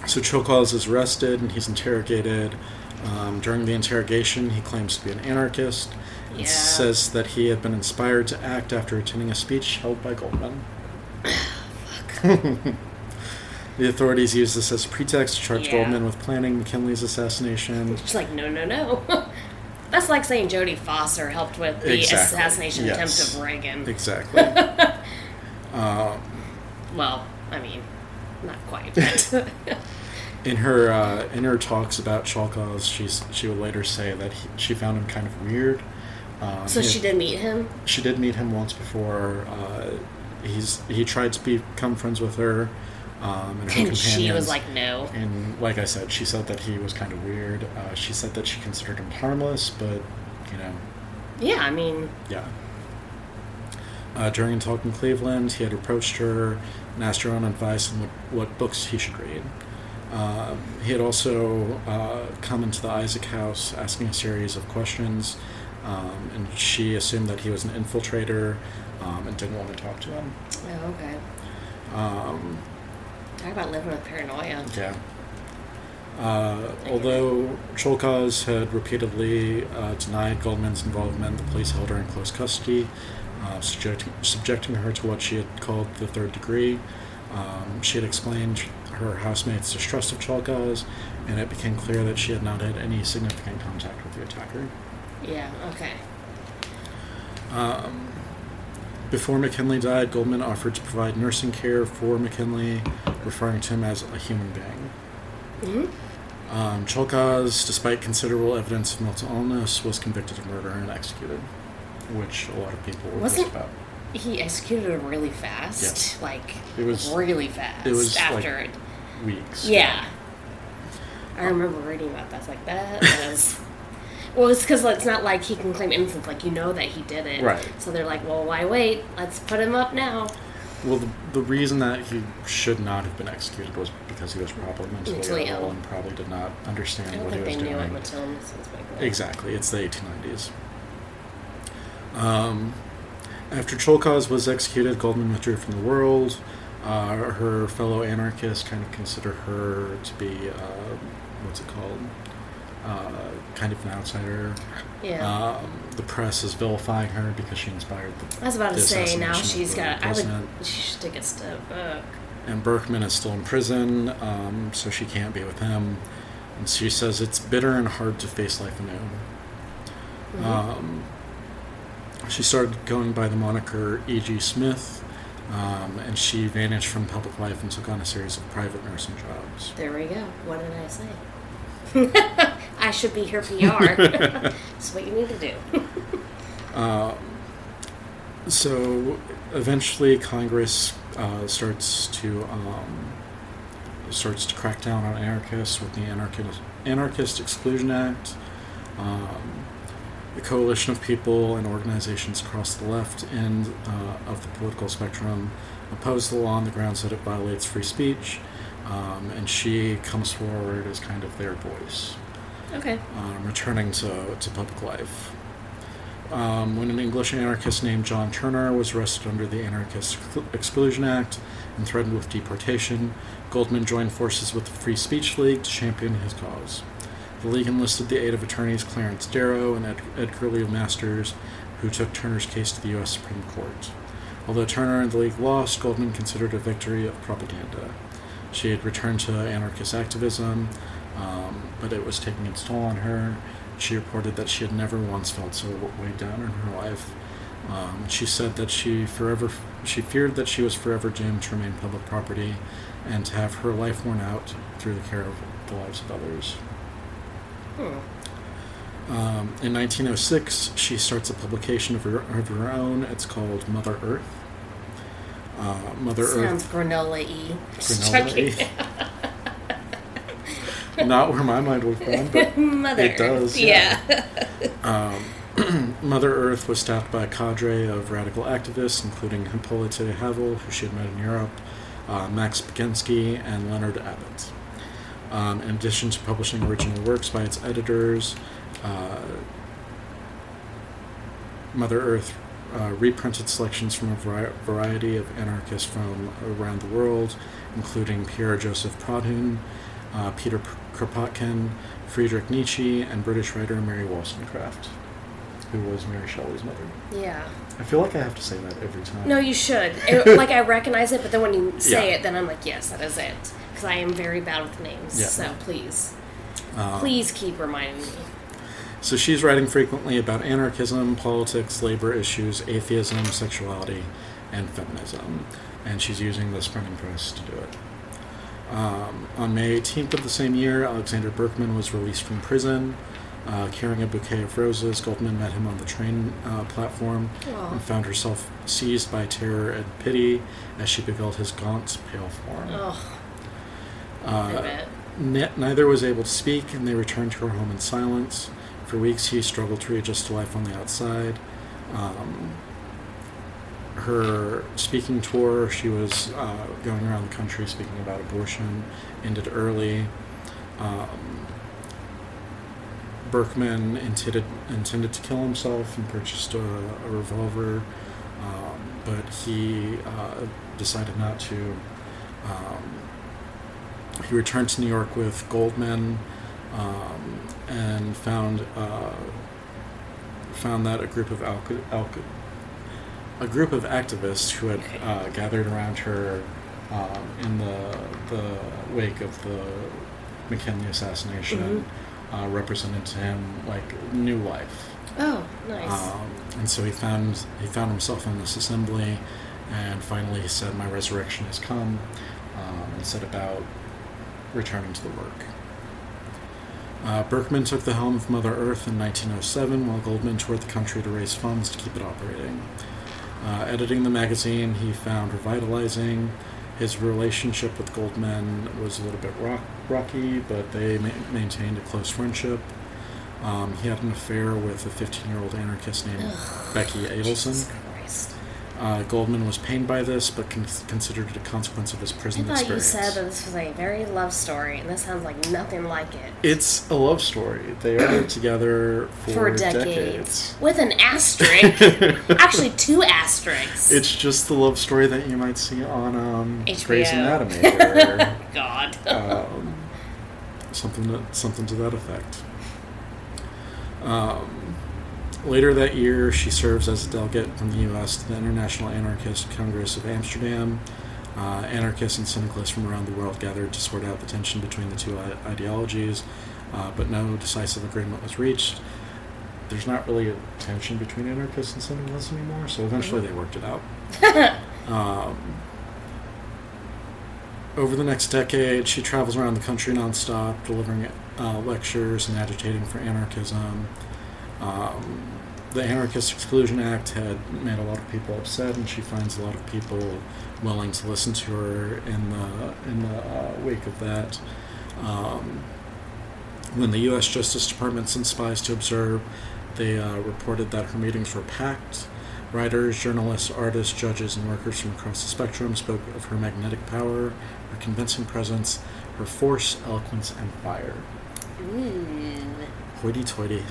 so Czolgosz is arrested and he's interrogated. Um, during the interrogation, he claims to be an anarchist and yeah. says that he had been inspired to act after attending a speech held by Goldman. The authorities used this as a pretext to charge yeah. Goldman with planning McKinley's assassination. She's like, no, no, no. That's like saying Jodie Foster helped with the exactly. assassination yes. attempt of Reagan. Exactly. um, well, I mean, not quite. But in her uh, in her talks about Czolgosz, she's she would later say that he, she found him kind of weird. Um, so she had, did meet him? She did meet him once before. Uh, He's he tried to become friends with her, um, and her and companions. She was like, no. And like I said, she said that he was kind of weird. Uh, she said that she considered him harmless, but you know. Yeah, I mean. Yeah. Uh, during a talk in Cleveland, he had approached her and asked her on advice on what, what books he should read. Uh, he had also uh, come into the Isaac House asking a series of questions um, and she assumed that he was an infiltrator um, and didn't want to talk to him. Oh, okay. Um, Talk about living with paranoia. Yeah. Uh, although Czolgosz had repeatedly uh, denied Goldman's involvement, the police held her in close custody, uh, subjecting, subjecting her to what she had called the third degree. Um, she had explained her housemate's distrust of Czolgosz, and it became clear that she had not had any significant contact with the attacker. Yeah, okay. Um, before McKinley died, Goldman offered to provide nursing care for McKinley, referring to him as a human being. Mm-hmm. Um, Czolgosz, despite considerable evidence of mental illness, was convicted of murder and executed, which a lot of people were pissed about. He executed him really fast. Yes. Like, it was really fast. It was after like weeks. Yeah. yeah. I remember reading about that. Like, that was. Well, it's because it's not like he can claim innocence. Like, you know that he did it. Right. So they're like, well, why wait? Let's put him up now. Well, the, the reason that he should not have been executed was because he was probably mentally, mentally ill, ill and probably did not understand I don't what think he was they doing. Knew what mental illness was like. Exactly. It's the eighteen nineties. Um, after Czolgosz was executed, Goldman withdrew from the world. Uh, her fellow anarchists kind of consider her to be, uh, what's it called, uh, kind of an outsider. Yeah. Um, the press is vilifying her because she inspired the I was about to say, now she's got... I would, she should take a step up. And Berkman is still in prison, um, so she can't be with him. And she says it's bitter and hard to face life anew. Mm-hmm. Um, she started going by the moniker E G Smith, um, and she vanished from public life and took on a series of private nursing jobs. There we go. What did I say? I should be her P R. That's what you need to do. um, so eventually Congress uh, starts to um, starts to crack down on anarchists with the Anarchist, Anarchist Exclusion Act. Um, a coalition of people and organizations across the left end uh, of the political spectrum oppose the law on the grounds that it violates free speech. Um, and she comes forward as kind of their voice. Okay. Um, returning to, to public life. Um, when an English anarchist named John Turner was arrested under the Anarchist Exclusion Act and threatened with deportation, Goldman joined forces with the Free Speech League to champion his cause. The League enlisted the aid of attorneys Clarence Darrow and Ed- Edgar Lee Masters, who took Turner's case to the U S Supreme Court. Although Turner and the League lost, Goldman considered a victory of propaganda. She had returned to anarchist activism, um, but it was taking its toll on her. She reported that she had never once felt so weighed down in her life. Um, she said that she forever she feared that she was forever doomed to remain public property and to have her life worn out through the care of the lives of others. Oh. Um, in nineteen oh six, she starts a publication of her, of her own. It's called Mother Earth. Uh, Mother Sounds Earth. granola-y. Granola-y. Not where my mind would have gone, but Mother it does. Earth. Yeah. yeah. um, Mother Earth was staffed by a cadre of radical activists, including Hippolyte Havel, who she had met in Europe, uh, Max Baginski, and Leonard Abbott. Um, in addition to publishing original works by its editors, uh, Mother Earth Uh, reprinted selections from a vari- variety of anarchists from around the world, including Pierre-Joseph Proudhon, uh, Peter P- Kropotkin, Friedrich Nietzsche, and British writer Mary Wollstonecraft, who was Mary Shelley's mother. Yeah. I feel like I have to say that every time. No, you should. It, like, I recognize it, but then when you say yeah. it, then I'm like, yes, that is it. Because I am very bad with names, yeah. so please. Um, please keep reminding me. So she's writing frequently about anarchism, politics, labor issues, atheism, sexuality, and feminism. And she's using the printing press to do it. Um, on May eighteenth of the same year, Alexander Berkman was released from prison. Uh, carrying a bouquet of roses, Goldman met him on the train uh, platform Aww. and found herself seized by terror and pity as she beheld his gaunt, pale form. Oh, I bet. Uh, neither was able to speak, and they returned to her home in silence. For weeks, he struggled to readjust to life on the outside. Um, her speaking tour, she was uh, going around the country speaking about abortion, ended early. Um, Berkman intended, intended to kill himself and purchased a, a revolver, um, but he uh, decided not to. Um, he returned to New York with Goldman um, and found uh, found that a group of al- al- a group of activists who had uh, gathered around her um, in the the wake of the McKinley assassination. Mm-hmm. Uh, represented to him like new life. Oh, nice! Um, and so he found he found himself in this assembly, and finally he said, "My resurrection has come," um, and set about returning to the work. Uh, Berkman took the helm of Mother Earth in nineteen oh seven, while Goldman toured the country to raise funds to keep it operating. Uh, editing the magazine, he found revitalizing. His relationship with Goldman was a little bit rock, rocky, but they ma- maintained a close friendship. Um, he had an affair with a fifteen-year-old anarchist named Ugh, Becky Adelson. Uh, Goldman was pained by this, but con- considered it a consequence of his prison experience. I thought experience. You said that this was a very love story, and this sounds like nothing like it. It's a love story. They are together for, for decades. decades. With an asterisk. Actually, two asterisks. It's just the love story that you might see on um, Grey's Anatomy. Or, God. Um, something, to, something to that effect. Um... Later that year, she serves as a delegate from the U S to the International Anarchist Congress of Amsterdam. Uh, anarchists and syndicalists from around the world gathered to sort out the tension between the two I- ideologies, uh, but no decisive agreement was reached. There's not really a tension between anarchists and syndicalists anymore, so eventually they worked it out. um, over the next decade, she travels around the country nonstop, delivering uh, lectures and agitating for anarchism. Um, the Anarchist Exclusion Act had made a lot of people upset, and she finds a lot of people willing to listen to her in the in the uh, wake of that. Um, when the U S Justice Department sent spies to observe, they uh, reported that her meetings were packed. Writers, journalists, artists, judges, and workers from across the spectrum spoke of her magnetic power, her convincing presence, her force, eloquence, and fire. Mm. Hoity-toity.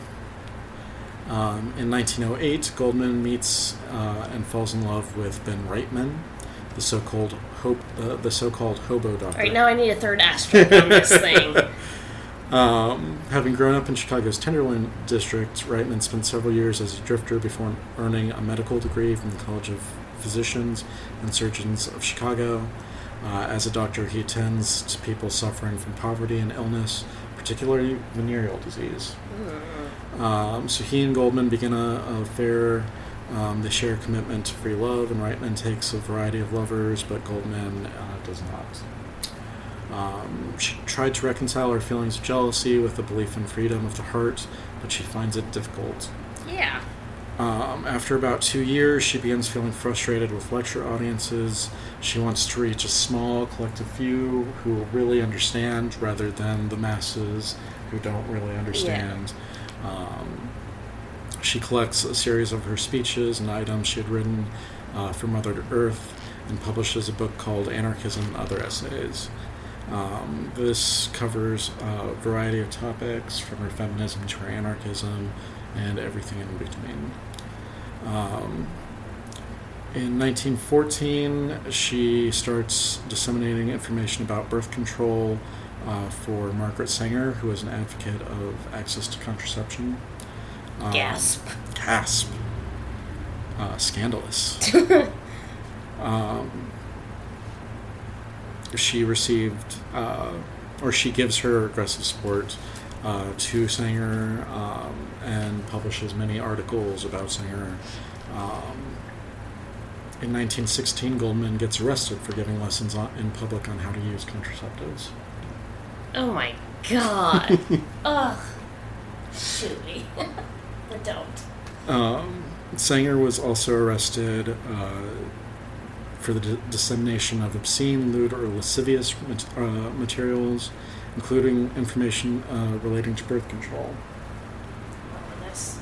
Um, in nineteen oh eight, Goldman meets uh, and falls in love with Ben Reitman, the so-called hope, uh, the so-called hobo doctor. All right, now I need a third asterisk on this thing. Um, having grown up in Chicago's Tenderloin district, Reitman spent several years as a drifter before earning a medical degree from the College of Physicians and Surgeons of Chicago. Uh, as a doctor, he attends to people suffering from poverty and illness, particularly venereal disease. Mm. Um, so he and Goldman begin a, a affair. Um, they share a commitment to free love, and Reitman takes a variety of lovers, but Goldman uh, does not. Um, she tried to reconcile her feelings of jealousy with a belief in freedom of the heart, but she finds it difficult. Yeah. Um, after about two years, she begins feeling frustrated with lecture audiences. She wants to reach a small, collective few who will really understand, rather than the masses who don't really understand. Yeah. Um, she collects a series of her speeches and items she had written uh, for Mother Earth and publishes a book called Anarchism and Other Essays. Um, this covers a variety of topics, from her feminism to her anarchism and everything in between. Um, in nineteen fourteen, she starts disseminating information about birth control Uh, for Margaret Sanger, who was an advocate of access to contraception. Um, gasp. Gasp. Uh, scandalous. um, she received, uh, or she gives her aggressive support uh, to Sanger um, and publishes many articles about Sanger. Um, in nineteen sixteen, Goldman gets arrested for giving lessons on, in public on how to use contraceptives. Oh my God. Ugh. Shoot me. But don't. Um, Sanger was also arrested uh, for the d- dissemination of obscene, lewd, or lascivious mat- uh, materials, including information uh, relating to birth control. Oh, nice.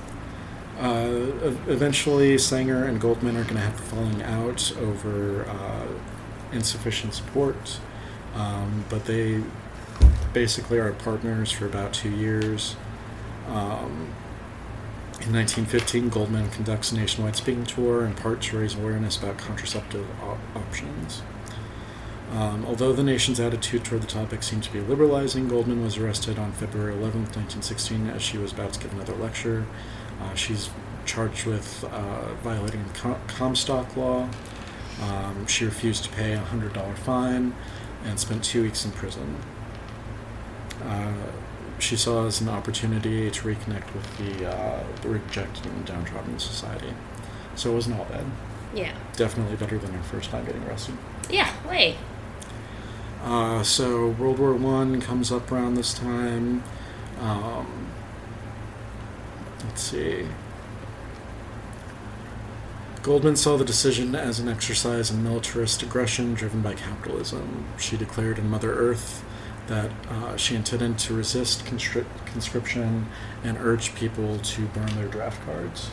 Uh, eventually, Sanger and Goldman are going to have falling out over uh, insufficient support, um, but they basically are partners for about two years. Um, in nineteen fifteen, Goldman conducts a nationwide speaking tour, in part to raise awareness about contraceptive op- options. Um, although the nation's attitude toward the topic seemed to be liberalizing, Goldman was arrested on February eleventh, nineteen sixteen, as she was about to give another lecture. Uh, she's charged with uh, violating the Com- Comstock law. Um, she refused to pay a one hundred dollars fine and spent two weeks in prison. Uh, she saw it as an opportunity to reconnect with the, uh, the rejected and downtrodden society. So it wasn't all bad. Yeah. Definitely better than her first time getting arrested. Yeah, way. Uh, so World War One comes up around this time. Um, let's see. Goldman saw the decision as an exercise in militarist aggression driven by capitalism. She declared in Mother Earth that uh, she intended to resist constri- conscription and urged people to burn their draft cards,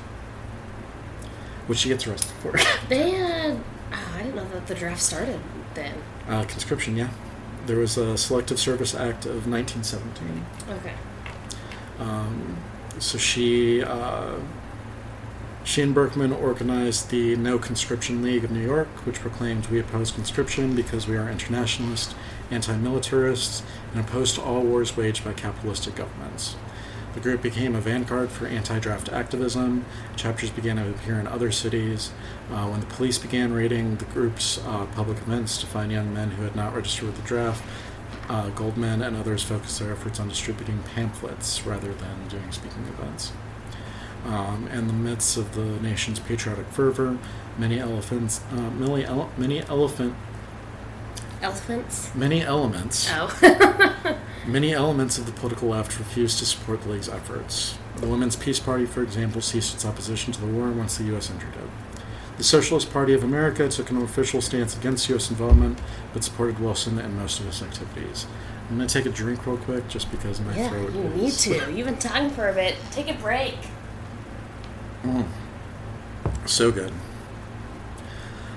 which she gets arrested for. They, uh, oh, I didn't know that the draft started then. Uh, conscription, yeah. There was a Selective Service Act of nineteen seventeen. Okay. Um, so she, uh, she and Berkman organized the No Conscription League of New York, which proclaimed, "We oppose conscription because we are internationalists, anti-militarists, and opposed to all wars waged by capitalistic governments." The group became a vanguard for anti-draft activism. Chapters began to appear in other cities. Uh, when the police began raiding the group's uh, public events to find young men who had not registered with the draft, uh, Goldman and others focused their efforts on distributing pamphlets rather than doing speaking events. Um, in the midst of the nation's patriotic fervor, many elephants, uh, many, ele- many elephant, elephants, many elements. Oh. Many elements of the political left refused to support the League's efforts. The Women's Peace Party, for example, ceased its opposition to the war once the U S entered it. The Socialist Party of America took an official stance against U S involvement, but supported Wilson and most of his activities. I'm going to take a drink real quick, just because my yeah, throat is... Yeah, you need to. You've been talking for a bit. Take a break. Mm. So good.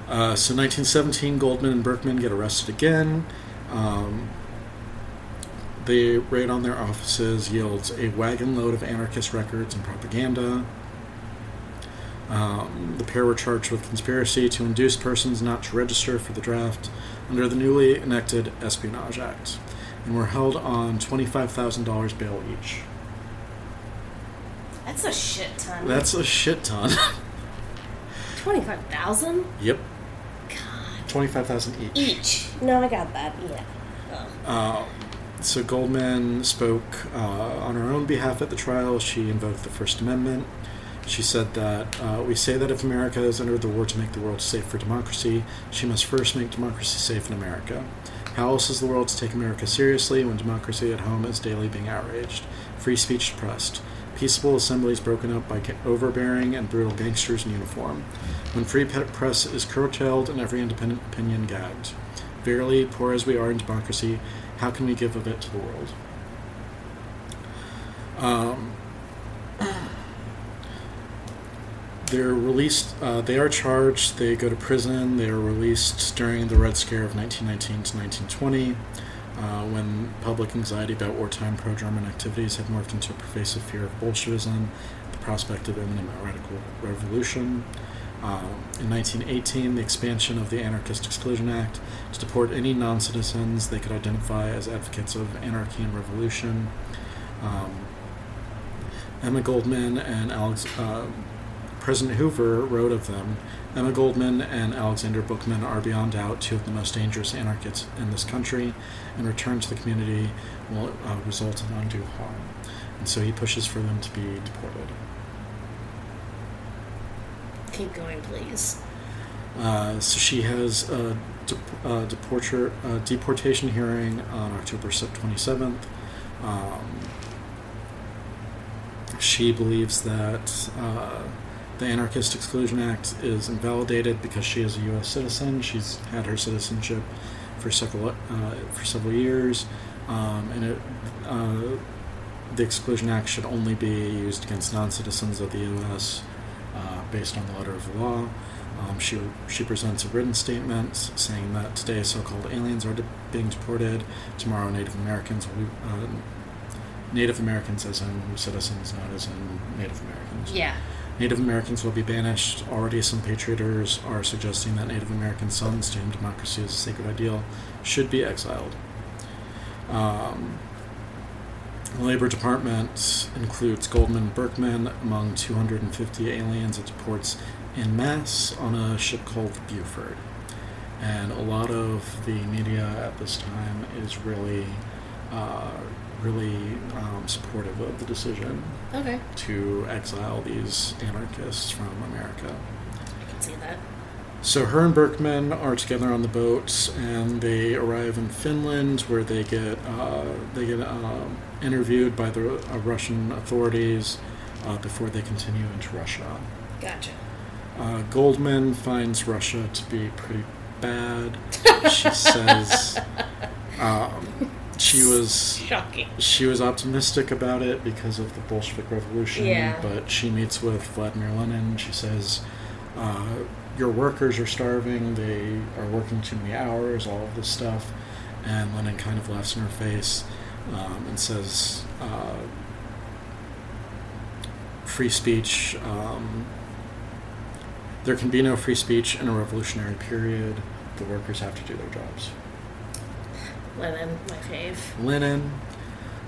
Uh, so nineteen seventeen, Goldman and Berkman get arrested again. Um... The raid on their offices yields a wagon load of anarchist records and propaganda. Um, the pair were charged with conspiracy to induce persons not to register for the draft under the newly enacted Espionage Act, and were held on twenty-five thousand dollars bail each. That's a shit ton. That's a shit ton. twenty-five thousand dollars? Yep. God. twenty-five thousand dollars each. Each. No, I got that. Yeah. Oh. Uh, So Goldman spoke uh, on her own behalf at the trial. She invoked the First Amendment. She said that, uh, we say that if America has entered the war to make the world safe for democracy, she must first make democracy safe in America. How else is the world to take America seriously when democracy at home is daily being outraged, free speech suppressed, peaceable assemblies broken up by overbearing and brutal gangsters in uniform, when free press is curtailed and every independent opinion gagged? Barely, poor as we are in democracy, how can we give of it to the world? Um, they're released, uh, they are charged, they go to prison, they are released during the Red Scare of nineteen nineteen to nineteen twenty, uh, when public anxiety about wartime pro-German activities had morphed into a pervasive fear of Bolshevism, the prospect of imminent radical revolution. Uh, in nineteen eighteen, the expansion of the Anarchist Exclusion Act to deport any non-citizens they could identify as advocates of anarchy and revolution. Um, Emma Goldman and Alex, uh, President Hoover wrote of them, "Emma Goldman and Alexander Bookman are beyond doubt two of the most dangerous anarchists in this country, and return to the community will uh, result in undue harm." And so he pushes for them to be deported. Keep going, please. Uh, so she has a, de- a, deporture, a deportation hearing on October twenty-seventh. Um, she believes that uh, the Anarchist Exclusion Act is invalidated because she is a U S citizen. She's had her citizenship for several, uh, for several years, um, and it... Uh, the Exclusion Act should only be used against non-citizens of the U S, Uh, based on the letter of the law. Um, she she presents a written statement saying that today so-called aliens are de- being deported, tomorrow Native Americans will be, uh, Native Americans as in citizens, not as in Native Americans. Yeah. Native Americans will be banished. Already some patrioters are suggesting that Native American sons, to whom democracy is a sacred ideal, should be exiled. Um, the Labor Department includes Goldman Berkman among two hundred fifty aliens it deports en masse on a ship called Buford. And a lot of the media at this time is really uh, really um, supportive of the decision okay. to exile these anarchists from America. I can see that. So her and Berkman are together on the boat, and they arrive in Finland, where they get uh, they get uh, interviewed by the uh, Russian authorities uh, before they continue into Russia. Gotcha. Uh, Goldman finds Russia to be pretty bad. She says um, she was shocking. She was optimistic about it because of the Bolshevik Revolution, yeah. but she meets with Vladimir Lenin. She says, uh, your workers are starving, they are working too many hours, all of this stuff. And Lenin kind of laughs in her face um, and says, uh, free speech, um, there can be no free speech in a revolutionary period. The workers have to do their jobs. Lenin, my fave. Lenin.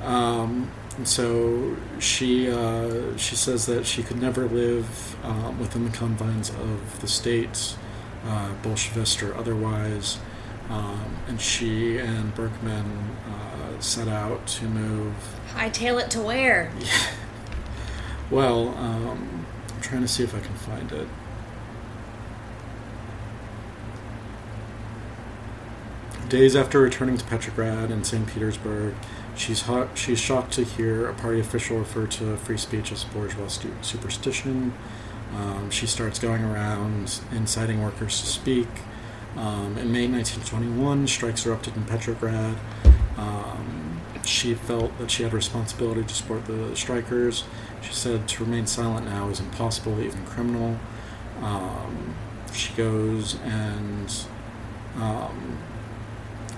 Um, and so she uh, she says that she could never live um, within the confines of the state, uh, Bolshevist or otherwise. Um, and she and Berkman uh, set out to move. Hightail it to where? Yeah. Well, um, I'm trying to see if I can find it. Days after returning to Petrograd and Saint Petersburg, she's hot, she's shocked to hear a party official refer to free speech as bourgeois stu- superstition. Um, she starts going around inciting workers to speak. Um, in May nineteen twenty-one, strikes erupted in Petrograd. Um, she felt that she had a responsibility to support the strikers. She said to remain silent now is impossible, even criminal. Um, she goes and... Um,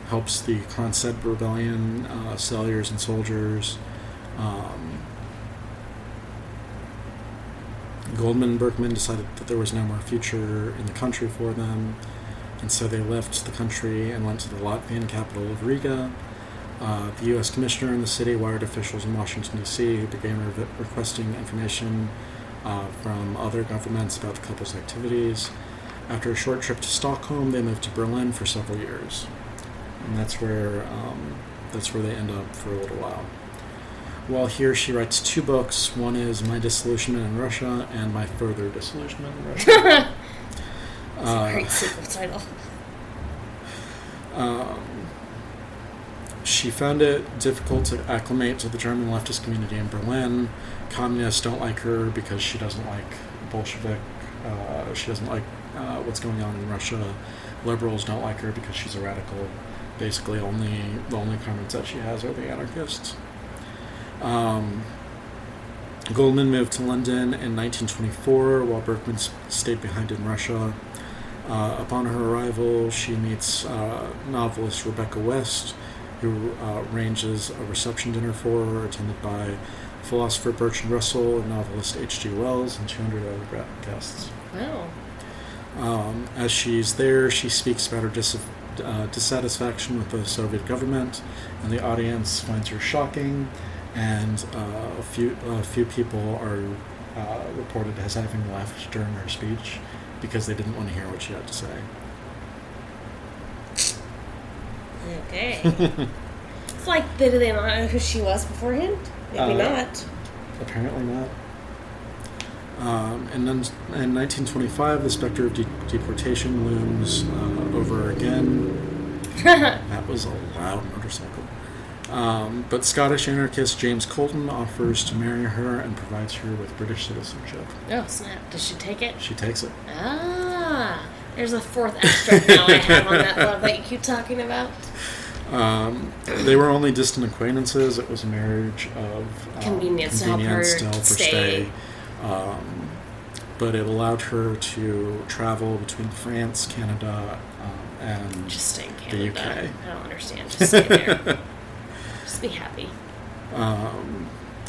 helps the Kronstadt Rebellion, uh, sailors and soldiers. Um, Goldman and Berkman decided that there was no more future in the country for them, and so they left the country and went to the Latvian capital of Riga. Uh, the U S commissioner in the city wired officials in Washington, D C, who began re- requesting information uh, from other governments about the couple's activities. After a short trip to Stockholm, they moved to Berlin for several years. And that's where um, that's where they end up for a little while. While here, she writes two books. One is My Disillusionment in Russia and My Further Disillusionment in Russia. That's uh, a great sequel title. Um, she found it difficult to acclimate to the German leftist community in Berlin. Communists don't like her because she doesn't like Bolshevik. Uh, she doesn't like uh, what's going on in Russia. Liberals don't like her because she's a radical. Basically, only the only comments that she has are the anarchists. Um, Goldman moved to London in nineteen twenty-four, while Berkman stayed behind in Russia. Uh, upon her arrival, she meets uh, novelist Rebecca West, who uh, arranges a reception dinner for her, attended by philosopher Bertrand Russell and novelist H G Wells and two hundred other guests. Wow. Um, as she's there, she speaks about her dis. Uh, dissatisfaction with the Soviet government, and the audience finds her shocking, and uh, a few a few people are uh, reported as having left during her speech because they didn't want to hear what she had to say. Okay. It's like, did they not know who she was beforehand? Maybe uh, not. Apparently not. Um, and then in nineteen twenty-five, the specter of de- deportation looms uh, over again. That was a loud motorcycle. Um, but Scottish anarchist James Colton offers to marry her and provides her with British citizenship. Oh, snap. Does she take it? She takes it. Ah. There's a fourth extra now I have on that love that you keep talking about. Um, they were only distant acquaintances. It was a marriage of... Um, convenience to help her stay. Um, but it allowed her to travel between France, Canada, um, and just stay in Canada. The U K. I don't understand. Just stay there. Just be happy. Um,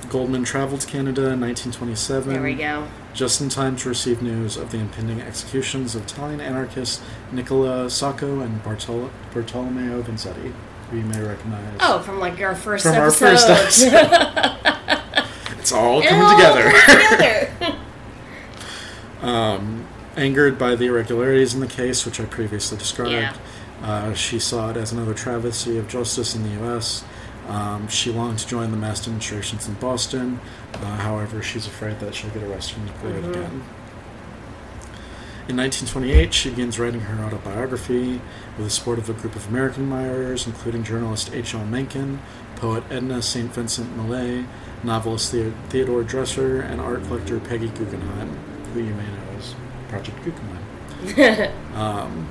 Goldman traveled to Canada in nineteen twenty-seven. There we go. Just in time to receive news of the impending executions of Italian anarchists Nicola Sacco and Bartolo- Bartolomeo Vanzetti, who you may recognize. Oh, from like our first from episode. From our first episode. It's all coming all together. together. um, angered by the irregularities in the case, which I previously described, yeah. uh, she saw it as another travesty of justice in the U S Um, she longed to join the mass demonstrations in Boston. Uh, however, she's afraid that she'll get arrested and deported mm-hmm. again. In nineteen twenty-eight, she begins writing her autobiography with the support of a group of American admirers, including journalist H L Mencken, poet Edna Saint Vincent Millay, novelist the- Theodore Dresser, and art collector Peggy Guggenheim, who you may know as Project Guggenheim. um,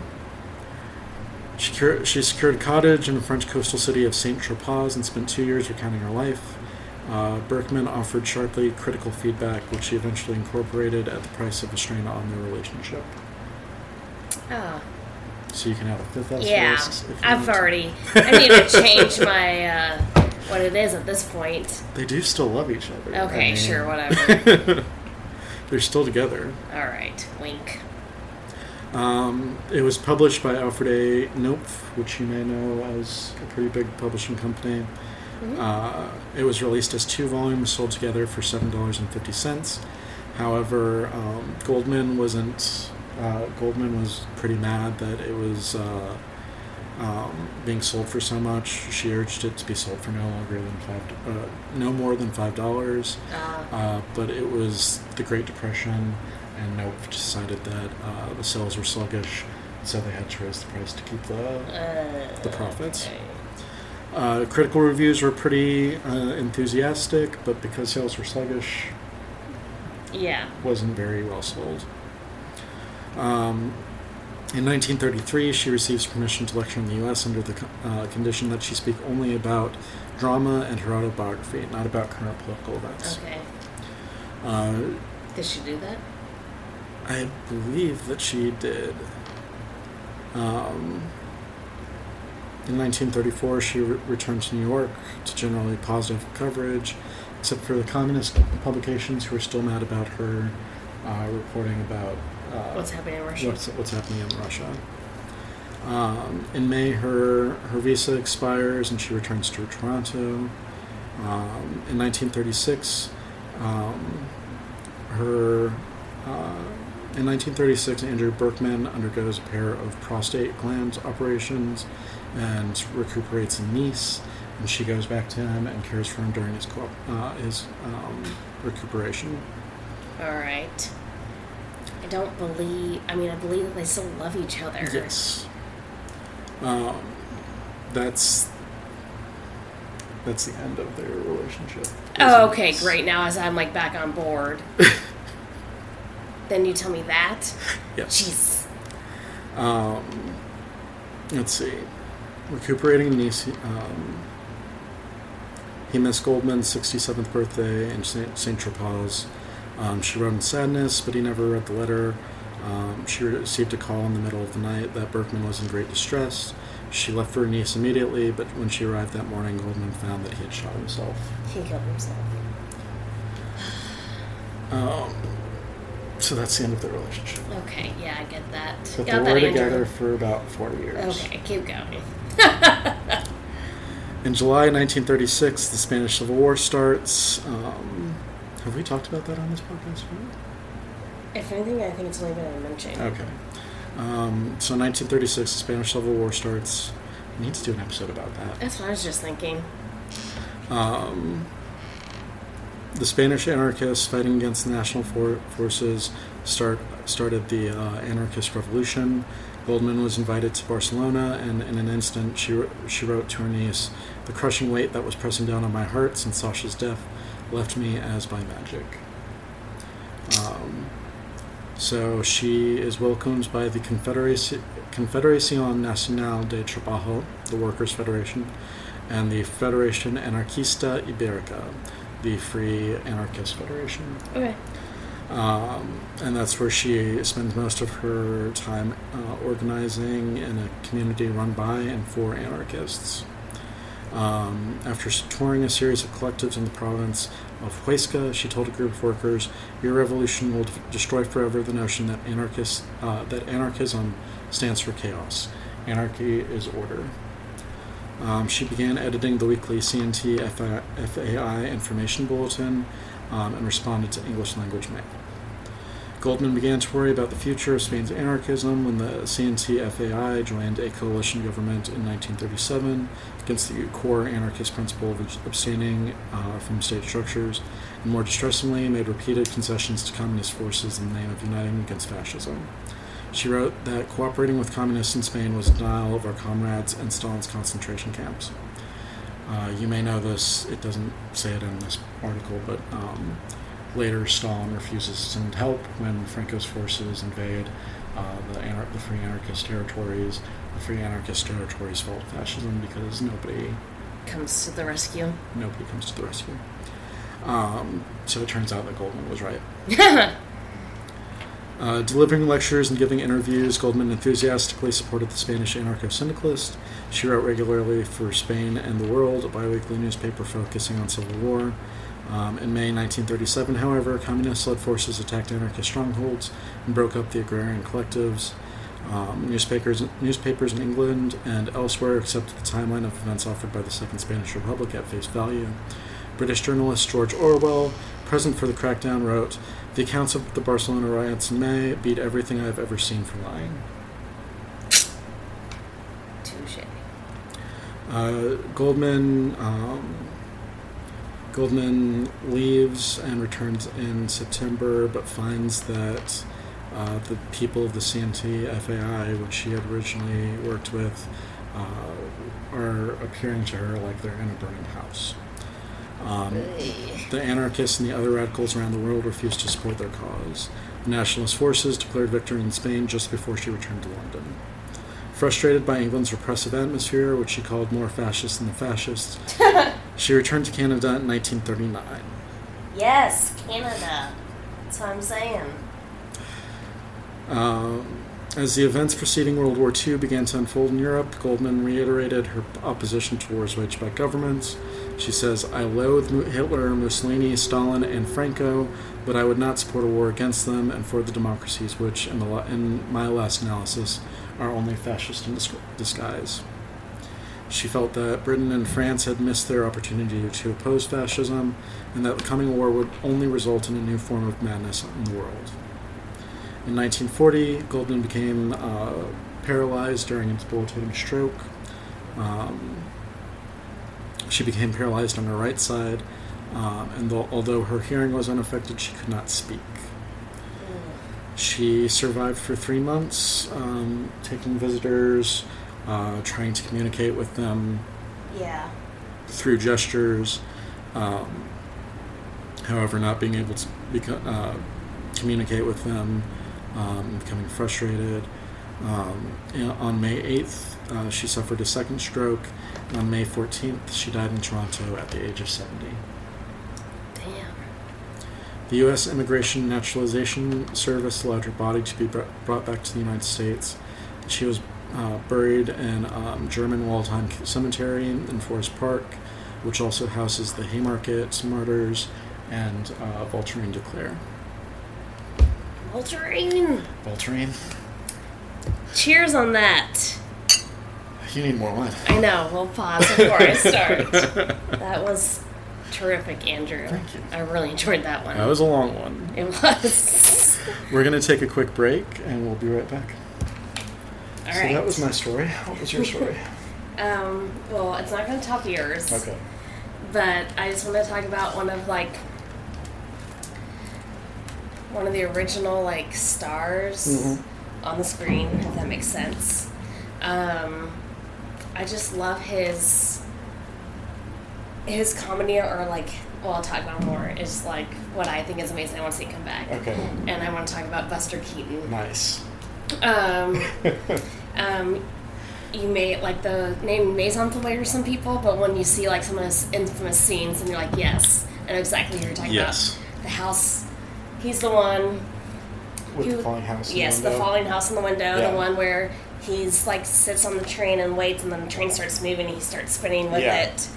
She, cur- she secured a cottage in the French coastal city of Saint-Tropez and spent two years recounting her life. Uh, Berkman offered sharply critical feedback, which she eventually incorporated at the price of a strain on their relationship. Oh. So you can have a fifth aspect. Yeah, I've already... To. I need to change my... Uh, what it is at this point. They do still love each other. Okay, I mean, sure, whatever. They're still together. All right, wink. Um, it was published by Alfred A. Knopf, which you may know as a pretty big publishing company. Mm-hmm. Uh, it was released as two volumes sold together for seven dollars and fifty cents. However, um, Goldman wasn't... Uh, Goldman was pretty mad that it was uh, um, being sold for so much. She urged it to be sold for no longer than five, uh, no more than five dollars. Uh-huh. Uh, but it was the Great Depression. And Knopf decided that uh, the sales were sluggish, so they had to raise the price to keep the uh, the profits. Okay. Uh, critical reviews were pretty uh, enthusiastic, but because sales were sluggish, yeah, wasn't very well sold. Um, in nineteen thirty-three, she receives permission to lecture in the U S under the uh, condition that she speak only about drama and her autobiography, not about current political events. Okay. Uh, Did she do that? I believe that she did. Um, in nineteen thirty-four, she re- returned to New York to generally positive coverage, except for the communist publications who were still mad about her uh, reporting about uh, what's happening in Russia. What's, what's happening in Russia. Um, in May, her, her visa expires, and she returns to Toronto. Um, in nineteen thirty-six, um, her... Uh, In nineteen thirty-six, Andrew Berkman undergoes a pair of prostate gland operations and recuperates in Nice, and she goes back to him and cares for him during his co- uh, his um, recuperation. All right. I don't believe... I mean, I believe that they still love each other. Yes. Um, that's... That's the end of their relationship. Oh, okay, it's... great. Now as I'm, like, back on board... Then you tell me that? Yes. Jeez. Um, let's see. Recuperating in Nice, um, he missed Goldman's sixty-seventh birthday in Saint Tropez. Um, she wrote in sadness, but he never read the letter. Um, she received a call in the middle of the night that Berkman was in great distress. She left for Nice immediately, but when she arrived that morning, Goldman found that he had shot himself. He killed himself. Um... So that's the end of the relationship. Okay, yeah, I get that. But they were together for about four years. Okay, keep going. In July nineteen thirty-six, the Spanish Civil War starts. Um, have we talked about that on this podcast? If anything, I think it's only been a mention. Okay. Um, so nineteen thirty-six, the Spanish Civil War starts. We need to do an episode about that. That's what I was just thinking. Um... The Spanish anarchists fighting against the national for- forces start started the uh, anarchist revolution. Goldman was invited to Barcelona, and in an instant she she wrote to her niece, "The crushing weight that was pressing down on my heart since Sasha's death left me as by magic." Um, so she is welcomed by the Confederaci- Confederación Nacional de Trabajo, the Workers' Federation, and the Federación Anarquista Ibérica, the Free Anarchist Federation. Okay. Um, and that's where she spends most of her time uh, organizing in a community run by and for anarchists. Um, after touring a series of collectives in the province of Huesca, she told a group of workers, "Your revolution will destroy forever the notion that anarchist uh, that anarchism stands for chaos. Anarchy is order." Um, she began editing the weekly C N T F A I information bulletin um, and responded to English language mail. Goldman began to worry about the future of Spain's anarchism when the C N T F A I joined a coalition government in nineteen thirty-seven against the core anarchist principle of abstaining uh, from state structures, and more distressingly made repeated concessions to communist forces in the name of uniting against fascism. She wrote that cooperating with communists in Spain was denial of our comrades in Stalin's concentration camps. Uh, you may know this, it doesn't say it in this article, but um, later, Stalin refuses to send help when Franco's forces invade uh, the, anar- the free anarchist territories. The free anarchist territories fall to fascism because nobody comes to the rescue. Nobody comes to the rescue. Um, so it turns out that Goldman was right. uh, delivering lectures and giving interviews, Goldman enthusiastically supported the Spanish anarcho-syndicalist. She wrote regularly for Spain and the World, a biweekly newspaper focusing on civil war. Um, in May nineteen thirty-seven, however, communist-led forces attacked anarchist strongholds and broke up the agrarian collectives. Um, newspapers, newspapers in England and elsewhere accepted the timeline of events offered by the Second Spanish Republic at face value. British journalist George Orwell, present for the crackdown, wrote, "The accounts of the Barcelona riots in May beat everything I've ever seen for lying." Touché. Uh, Goldman... Um, Goldman leaves and returns in September, but finds that uh, the people of the C N T F A I, which she had originally worked with, uh, are appearing to her like they're in a burning house. Um, the anarchists and the other radicals around the world refused to support their cause. The nationalist forces declared victory in Spain just before she returned to London. Frustrated by England's repressive atmosphere, which she called more fascist than the fascists, she returned to Canada in nineteen thirty-nine. Yes, Canada. That's what I'm saying. Uh, as the events preceding World War Two began to unfold in Europe, Goldman reiterated her opposition to wars waged by governments. She says, "I loathe Hitler, Mussolini, Stalin, and Franco, but I would not support a war against them and for the democracies which, in, the, in my last analysis, are only fascist in dis- disguise. She felt that Britain and France had missed their opportunity to oppose fascism, and that the coming war would only result in a new form of madness in the world. In nineteen forty, Goldman became uh, paralyzed during a debilitating stroke. Um, she became paralyzed on her right side, um, and th- although her hearing was unaffected, she could not speak. She survived for three months, um, taking visitors, uh, trying to communicate with them yeah. through gestures, um, however not being able to beco- uh, communicate with them, um, becoming frustrated. Um, on May eighth, uh, she suffered a second stroke, and on May fourteenth, she died in Toronto at the age of seventy. The U S Immigration and Naturalization Service allowed her body to be brought back to the United States. She was uh, buried in um, German Waldheim Cemetery in Forest Park, which also houses the Haymarket Martyrs and uh, Voltairine de Clare. Voltairine! Voltairine. Cheers on that. You need more wine. I know. We'll pause before I start. That was... terrific, Andrew. Thank you. I really enjoyed that one. That was a long one. It was. We're going to take a quick break, and we'll be right back. All so right. So that was my story. What was your story? um. Well, it's not going to top yours. Okay. But I just want to talk about one of, like, one of the original, like, stars mm-hmm. on the screen, if that makes sense. Um, I just love his... His comedy, or like, well, I'll talk about more, is like what I think is amazing. I want to see it come back. Okay. And I want to talk about Buster Keaton. Nice. Um, um, you may, like, the name may sound familiar to some people, but when you see, like, some of his infamous scenes and you're like, yes, I know exactly who you're talking yes. about. Yes. The house, he's the one. With who, the falling house in yes, the window. Yes, the falling house in the window, yeah. The one where he's like sits on the train and waits, and then the train starts moving and he starts spinning with yeah. it.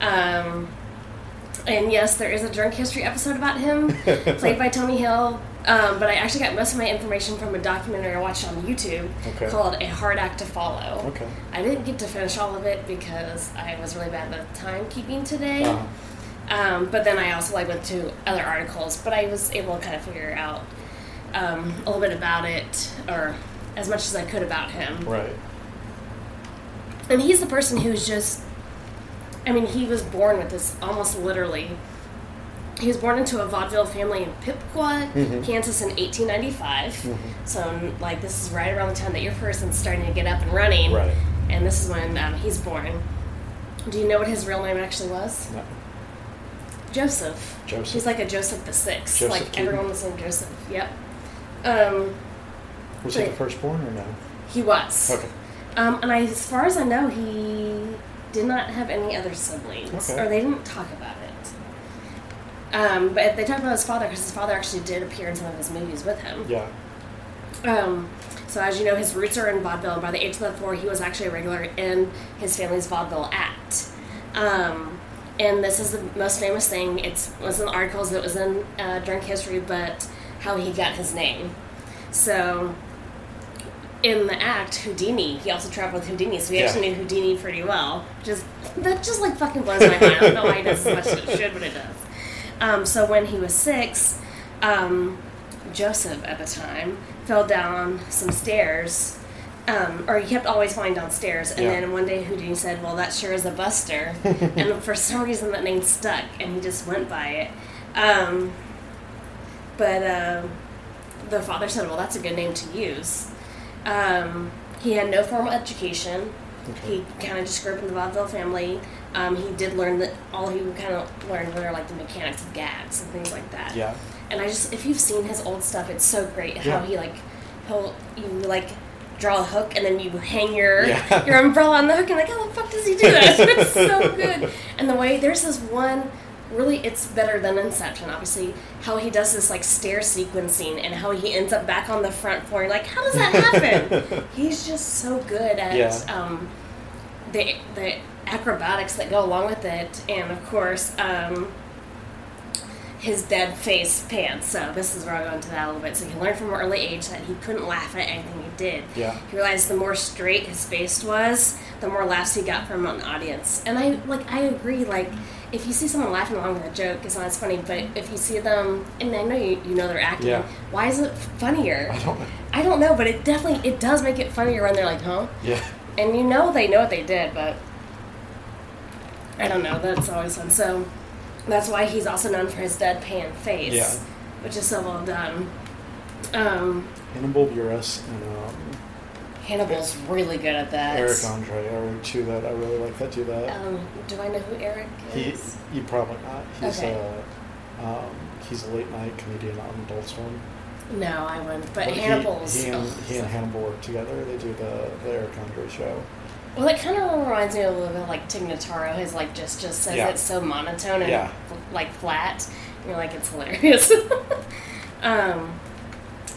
Um, and yes, there is a Drunk History episode about him, played by Tony Hill. Um, but I actually got most of my information from a documentary I watched on YouTube okay. called A Hard Act to Follow. Okay. I didn't get to finish all of it because I was really bad at timekeeping today. Uh-huh. Um, but then I also like went to other articles, but I was able to kind of figure out um, a little bit about it, or as much as I could about him. Right. And he's the person who's just, I mean, he was born with this almost literally. He was born into a vaudeville family in Piqua, mm-hmm. Kansas in eighteen ninety-five. Mm-hmm. So, like, this is right around the time that your person's starting to get up and running. Right. And this is when um, he's born. Do you know what his real name actually was? No. Joseph. Joseph. He's like a Joseph the Sixth. Joseph like, Keaton. Everyone was named Joseph. Yep. Um, was he the firstborn or no? He was. Okay. Um, and I, as far as I know, he did not have any other siblings. Okay. Or they didn't talk about it. Um, but they talked about his father because his father actually did appear in some of his movies with him. Yeah. Um, so as you know, his roots are in vaudeville. And by the age of four, he was actually a regular in his family's vaudeville act. Um, and this is the most famous thing. It was in the articles. It was in uh, Drunk History, but how he got his name. So in the act, Houdini. He also traveled with Houdini, so he yeah. actually knew Houdini pretty well. Just that just like fucking blows my mind. I don't know why he does as much as it should, but it does. Um, so when he was six, um, Joseph at the time fell down some stairs, um, or he kept always falling down stairs, and yeah. then one day Houdini said, well, that sure is a buster, and for some reason that name stuck, and he just went by it. Um, but uh, the father said, well, that's a good name to use. Um, he had no formal education. Okay. He kind of just grew up in the vaudeville family. Um, he did learn that all he kind of learned were like the mechanics of gags and things like that. Yeah. And I just, if you've seen his old stuff, it's so great how yeah. he like, he'll you like draw a hook and then you hang your yeah. your umbrella on the hook and like, how the fuck does he do that? It's so good. And the way there's this one, really, it's better than Inception, obviously. How he does this like stair sequencing and how he ends up back on the front floor. You're like, how does that happen? He's just so good at yeah. um, the the. acrobatics that go along with it, and of course um, his dead face pants. So this is where I'll go into that a little bit. So he learned from an early age that he couldn't laugh at anything he did. Yeah. He realized the more straight his face was, the more laughs he got from an audience. And I like I agree. Like if you see someone laughing along with a joke, it's not as funny. But if you see them, and I know you, you know they're acting. Yeah. Why is it funnier? I don't know. I don't know, but it definitely it does make it funnier when they're like, huh? Yeah. And you know they know what they did, but. I don't know, that's always fun. So that's why he's also known for his deadpan face, yeah. which is so well done. Um, Hannibal Buress and um, Hannibal's really good at that. Eric Andre, I wrote to that. I really like that. Do that. Um, do I know who Eric is? He, you probably not. He's okay. a um, he's a late night comedian on Adult Swim. No, I wouldn't. But, but Hannibal's. He, he, and, oh, he and Hannibal work together. They do the, the Eric Andre show. Well, it kind of reminds me a little bit like Tig Notaro. His like just just says yeah. it's so monotone and yeah. f- like flat. And you're like it's hilarious. um,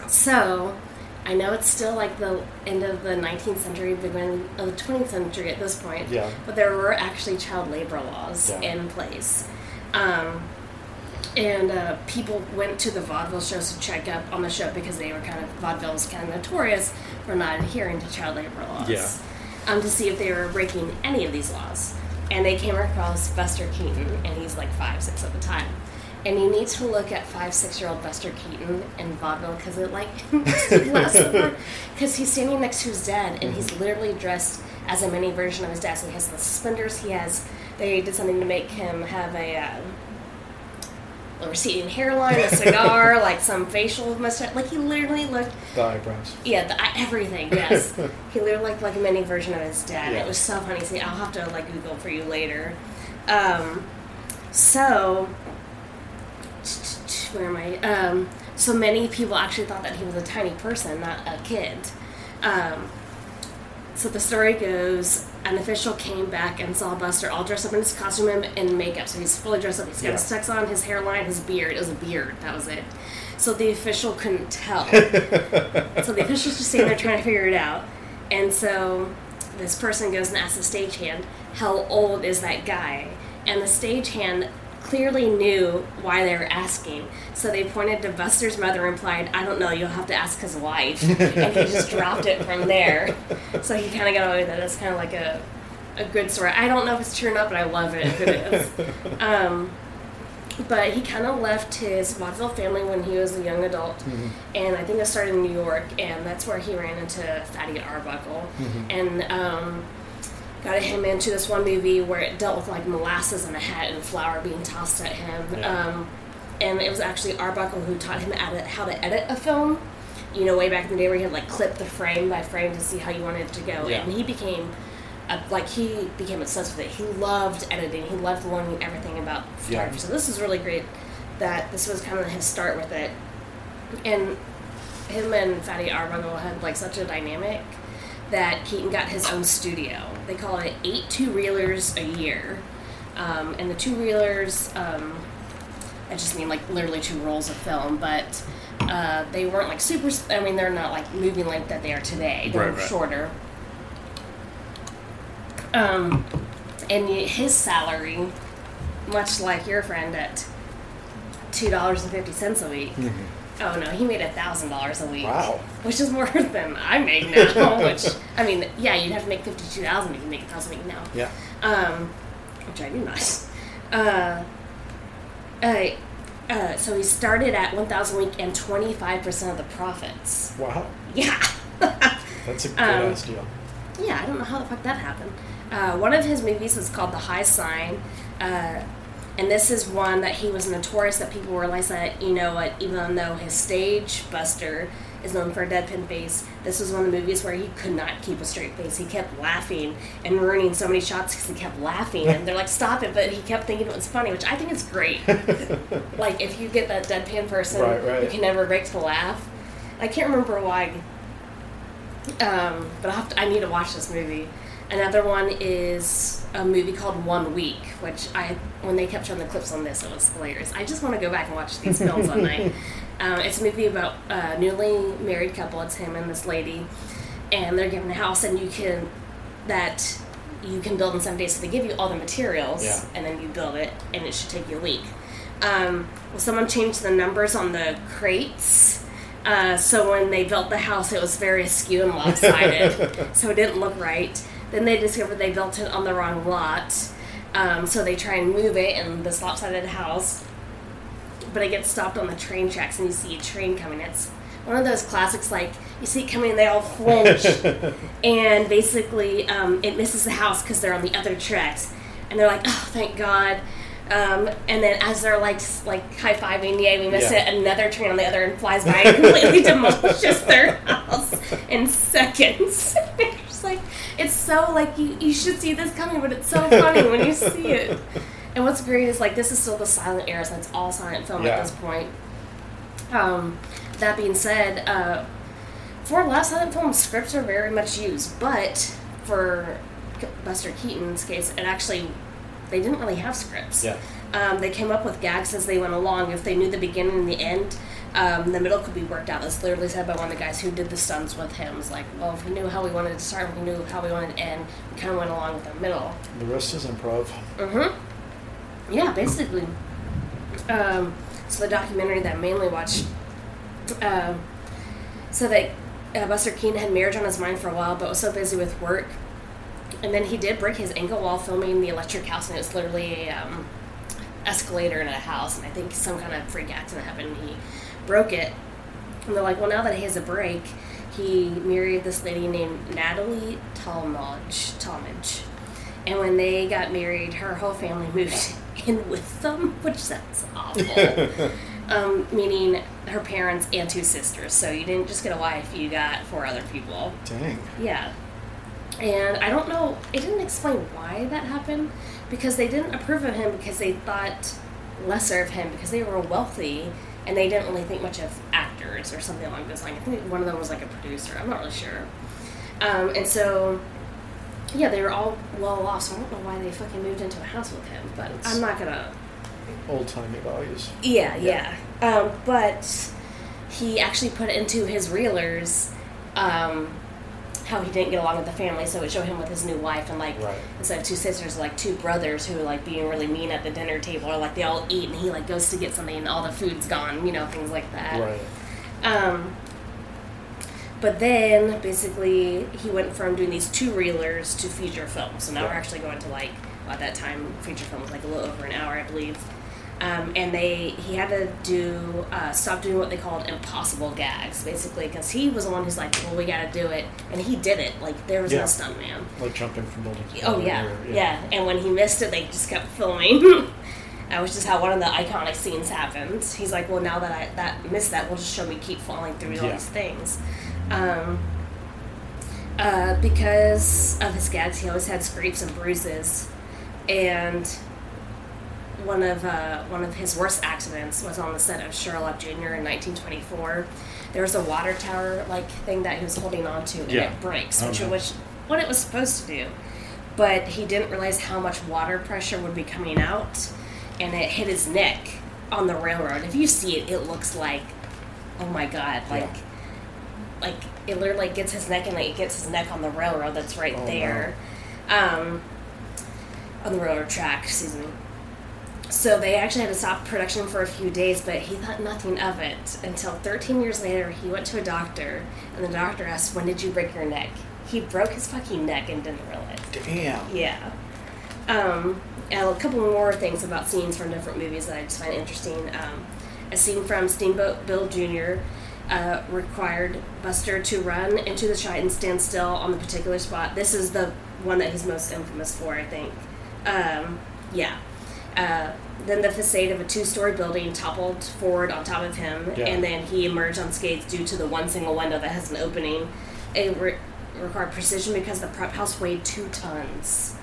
so I know it's still like the end of the nineteenth century, beginning of the twentieth century at this point. Yeah. But there were actually child labor laws yeah. in place, um, and uh, people went to the vaudeville shows to check up on the show because they were kind of vaudeville was kind of notorious for not adhering to child labor laws. Yeah. Um, to see if they were breaking any of these laws. And they came across Buster Keaton, and he's like five, six at the time. And you need to look at five, six-year-old Buster Keaton in vaudeville because it like because he's standing next to his dad, and mm-hmm. he's literally dressed as a mini version of his dad. So he has the suspenders. He has they did something to make him have a, uh, a receding hairline, a cigar, like some facial mustache. Like he literally looked. The eyebrows. Yeah, the, everything, yes. He literally looked like a mini version of his dad. Yeah. It was so funny. See, I'll have to like Google for you later. Um, so, where am I? Um, so many people actually thought that he was a tiny person, not a kid. Um, so the story goes, an official came back and saw Buster all dressed up in his costume and makeup. So he's fully dressed up. He's got yeah. his tux on, his hairline, his beard. It was a beard. That was it. So the official couldn't tell. So the official's just sitting there trying to figure it out. And so this person goes and asks the stagehand, how old is that guy? And the stagehand clearly knew why they were asking. So they pointed to Buster's mother and replied, I don't know, you'll have to ask his wife. And he just dropped it from there. So he kind of got away with it. That's kind of like a a good story. I don't know if it's true or not, but I love it if it is. Um, but he kind of left his Wadsville family when he was a young adult. Mm-hmm. And I think it started in New York, and that's where he ran into Fatty Arbuckle. Mm-hmm. And um, got him into this one movie where it dealt with like molasses in a hat and flour being tossed at him. Yeah. Um, and it was actually Arbuckle who taught him how to edit a film. You know, way back in the day where he had like clipped the frame by frame to see how you wanted it to go. Yeah. And he became... Uh, like he became obsessed with it. He loved editing. He loved learning everything about photography. Yeah. So this is really great that this was kind of his start with it. And him and Fatty Arbuckle had like such a dynamic that Keaton got his own studio. They call it eight two-reelers a year. Um, and the two-reelers, um, I just mean like literally two rolls of film, but uh, they weren't like super, I mean they're not like movie length that they are today. They right, were right. shorter. Um, and his salary, much like your friend at two dollars and fifty cents a week, mm-hmm. oh no, he made one thousand dollars a week. Wow. Which is more than I make now, which, I mean, yeah, you'd have to make fifty-two thousand dollars if you make one thousand dollars a week now. Yeah. Um, which I do not. Uh, uh, uh, so he started at one thousand dollars a week and twenty-five percent of the profits. Wow. Yeah. That's a good um, ass deal. Yeah, I don't know how the fuck that happened. Uh, one of his movies was called The High Sign, uh, and this is one that he was notorious that people realized that, you know what, even though his stage, Buster, is known for a deadpan face, this was one of the movies where he could not keep a straight face. He kept laughing and ruining so many shots because he kept laughing, and they're like, stop it, but he kept thinking it was funny, which I think is great. Like, if you get that deadpan person right, right. who can never break the laugh. I can't remember why, um, but I have to, I need to watch this movie. Another one is a movie called One Week, which I, when they kept showing the clips on this, it was hilarious. I just want to go back and watch these films all night. Um, it's a movie about a newly married couple. It's him and this lady, and they're given a house, and you can that you can build in seven days. So they give you all the materials, yeah. and then you build it, and it should take you a week. Um, well, someone changed the numbers on the crates. Uh, so when they built the house, it was very askew and lopsided, so it didn't look right. Then they discovered they built it on the wrong lot, um, so they try and move it in this lopsided house, but it gets stopped on the train tracks, and you see a train coming. It's one of those classics, like, you see it coming, and they all flinch, and basically um, it misses the house because they're on the other tracks, and they're like, oh, thank God, um, and then as they're, like, like high-fiving, yay, we missed yeah. it, another train on the other end flies by and completely demolishes their house in seconds. Like, it's so, like, you, you should see this coming, but it's so funny when you see it. And what's great is, like, this is still the silent era, so it's all silent film yeah. at this point. Um, that being said, uh, for a lot of silent film, scripts are very much used, but for Buster Keaton's case, it actually, they didn't really have scripts. Yeah. Um, they came up with gags as they went along. If they knew the beginning and the end, Um, the middle could be worked out. That's literally said by one of the guys who did the stunts with him. It's like, well, if we knew how we wanted to start, we knew how we wanted to end, we kind of went along with the middle. The rest is improv. Mm-hmm. Yeah, basically. Um, so the documentary that I mainly watched, uh, so that uh, Buster Keaton had marriage on his mind for a while, but was so busy with work. And then he did break his ankle while filming The Electric House, and it was literally an um, escalator in a house, and I think some kind of freak accident happened, and he broke it, and they're like, well, now that he has a break, he married this lady named Natalie Talmadge, Talmadge, and when they got married, her whole family moved in with them, which sounds awful, um, meaning her parents and two sisters, so you didn't just get a wife, you got four other people. Dang. Yeah. And I don't know, it didn't explain why that happened, because they didn't approve of him because they thought lesser of him, because they were wealthy, and they didn't really think much of actors or something along those lines. I think one of them was like a producer. I'm not really sure. Um, and so, yeah, they were all well off, so I don't know why they fucking moved into a house with him, but it's I'm not going to... Old-timey values. Yeah, yeah. yeah. Um, but he actually put into his reelers um, how he didn't get along with the family, so it showed him with his new wife, and like right. instead of two sisters, like two brothers who are like being really mean at the dinner table, or like they all eat and he like goes to get something and all the food's gone, you know, things like that. Right. Um, but then basically he went from doing these two reelers to feature films. So now right. we're actually going to like at that time feature film was like a little over an hour, I believe. Um, and they, he had to do, uh, stop doing what they called impossible gags, basically, because he was the one who's like, well, we gotta do it, and he did it. Like, there was yeah. no stunt man. Like jumping from building to building. Oh, yeah. Or, yeah, yeah. And when he missed it, they just kept filming, which is how one of the iconic scenes happened. He's like, well, now that I that missed that, we'll just show me keep falling through yeah. all these things. Um, uh, because of his gags, he always had scrapes and bruises, and... One of uh, one of his worst accidents was on the set of Sherlock Junior in nineteen twenty-four. There was a water tower like thing that he was holding on to, and yeah. it breaks, which okay. was what it was supposed to do. But he didn't realize how much water pressure would be coming out, and it hit his neck on the railroad. If you see it, it looks like, oh my god, like yeah. like it literally gets his neck, and like, it gets his neck on the railroad that's right oh, there, wow. um, on the railroad track. Excuse me. So they actually had to stop production for a few days, but he thought nothing of it until thirteen years later, he went to a doctor, and the doctor asked, when did you break your neck? He broke his fucking neck and didn't realize. Damn. Yeah. Um, and a couple more things about scenes from different movies that I just find interesting. Um, a scene from Steamboat Bill Junior Uh, required Buster to run into the shot and stand still on the particular spot. This is the one that he's most infamous for, I think. Um, yeah. Uh, then the facade of a two-story building toppled forward on top of him, yeah. and then he emerged on skates due to the one single window that has an opening. It re- required precision because the prep house weighed two tons,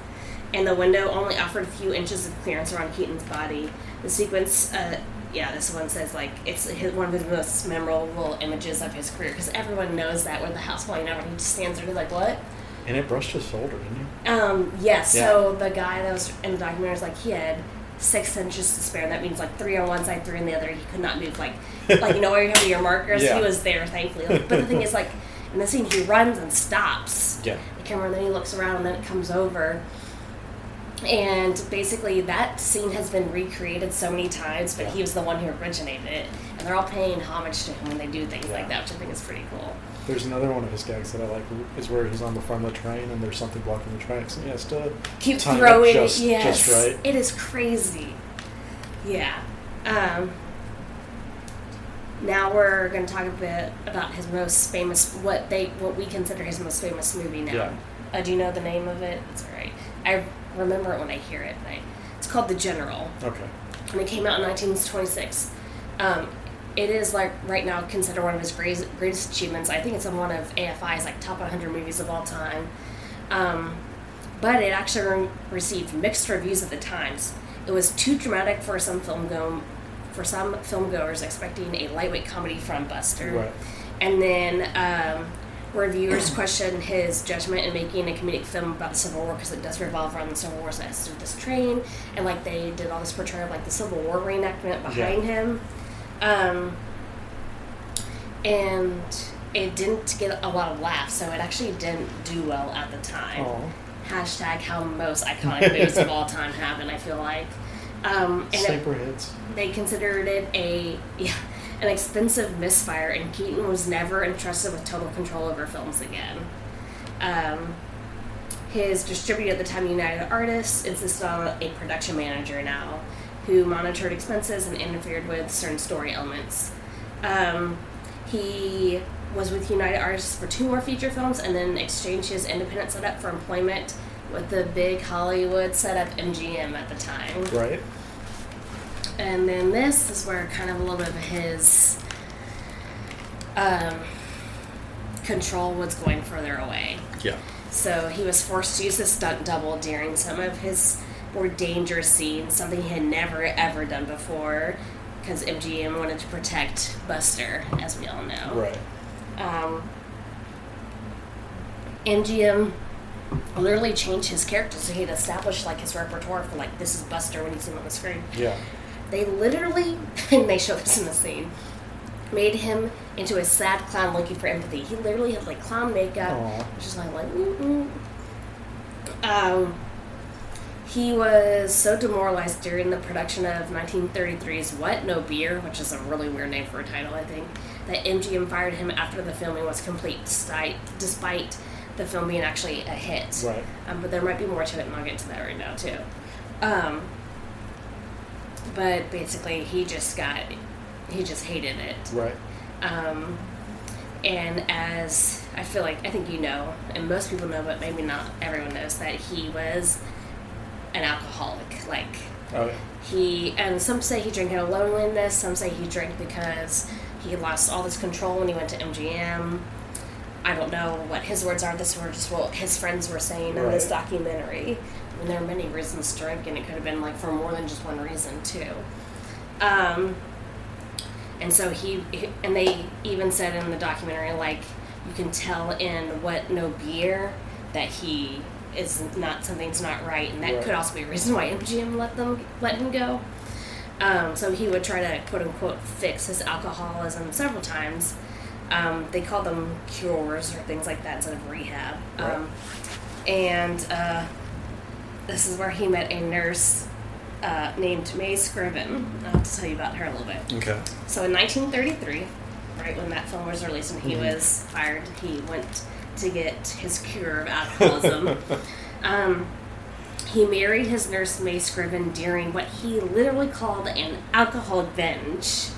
and the window only offered a few inches of clearance around Keaton's body. The sequence, uh, yeah, this one says, like, it's his, one of the most memorable images of his career, because everyone knows that when the house falling over, he just stands there and like, what? And it brushed his shoulder, didn't it? Um, yes, yeah, yeah. So the guy that was in the documentary was like, he had... six inches to spare, and that means like three on one side, three on the other. He could not move, like, like you know where you have your markers. Yeah. He was there, thankfully. Like, but the thing is, like, in the scene, he runs and stops. Yeah. The camera, and then he looks around, and then it comes over. And basically, that scene has been recreated so many times, but yeah. he was the one who originated it. And they're all paying homage to him when they do things yeah. like that, which I think is pretty cool. There's another one of his gags that I like, is where he's on the front of the train and there's something blocking the tracks. And yeah, still keep throwing it, just, yes. just right. It is crazy. Yeah. Um, now we're going to talk a bit about his most famous, what they, what we consider his most famous movie now. Yeah. Uh, do you know the name of it? It's all right. I remember it when I hear it. I, it's called The General. Okay. And it came out in nineteen twenty-six. Um, It is, like, right now considered one of his greatest, greatest achievements. I think it's in one of A F I's, like, top one hundred movies of all time. Um, but it actually re- received mixed reviews at the times. It was too dramatic for some film go- for some filmgoers expecting a lightweight comedy from Buster. Right. And then um, reviewers questioned his judgment in making a comedic film about the Civil War, because it does revolve around the Civil War, so it has to do with this train. And, like, they did all this portrayal of, like, the Civil War reenactment behind yeah. him. Um, and it didn't get a lot of laughs, so it actually didn't do well at the time. Aww. Hashtag how most iconic movies of all time happen, I feel like. Um, and it, hits. They considered it a yeah, an expensive misfire, and Keaton was never entrusted with total control over films again. Um, his distributor at the time, United Artists, insisted on a production manager now, who monitored expenses and interfered with certain story elements. Um, he was with United Artists for two more feature films, and then exchanged his independent setup for employment with the big Hollywood setup M G M at the time. Right. And then this is where kind of a little bit of his um, control was going further away. Yeah. So he was forced to use a stunt double during some of his more dangerous scenes, something he had never ever done before, because M G M wanted to protect Buster, as we all know. Right. Um, M G M literally changed his character, so he had established like his repertoire for like, this is Buster when you see him on the screen. Yeah. They literally, and they show this in the scene, made him into a sad clown looking for empathy. He literally had like clown makeup, Aww. Which is like, like mm-mm. Um, he was so demoralized during the production of nineteen thirty-three's What? No Beer, which is a really weird name for a title, I think, that M G M fired him after the filming was complete, despite the film being actually a hit. Right. Um, but there might be more to it, and I'll get to that right now, too. Um, but basically, he just got... He just hated it. Right. Um, and as... I feel like... I think you know, and most people know, but maybe not everyone knows, that he was an alcoholic. Like... Oh, yeah. He... And some say he drank out of loneliness. Some say he drank because he lost all this control when he went to M G M. I don't know what his words are. This were just what his friends were saying right. in this documentary. I mean, there are many reasons to drink, and it could have been, like, for more than just one reason, too. Um... And so he, and they even said in the documentary, like, you can tell in What No Beer that he is not, something's not right. And that right. could also be a reason why M G M let them, let him go. Um, so he would try to, quote unquote, fix his alcoholism several times. Um, they call them cures or things like that instead of rehab. Right. Um, and uh, this is where he met a nurse Uh, named May Scriven. I'll have to tell you about her a little bit. Okay. So in nineteen thirty-three, right when that film was released and he mm-hmm. was fired, he went to get his cure of alcoholism. um, he married his nurse May Scriven during what he literally called an alcohol binge,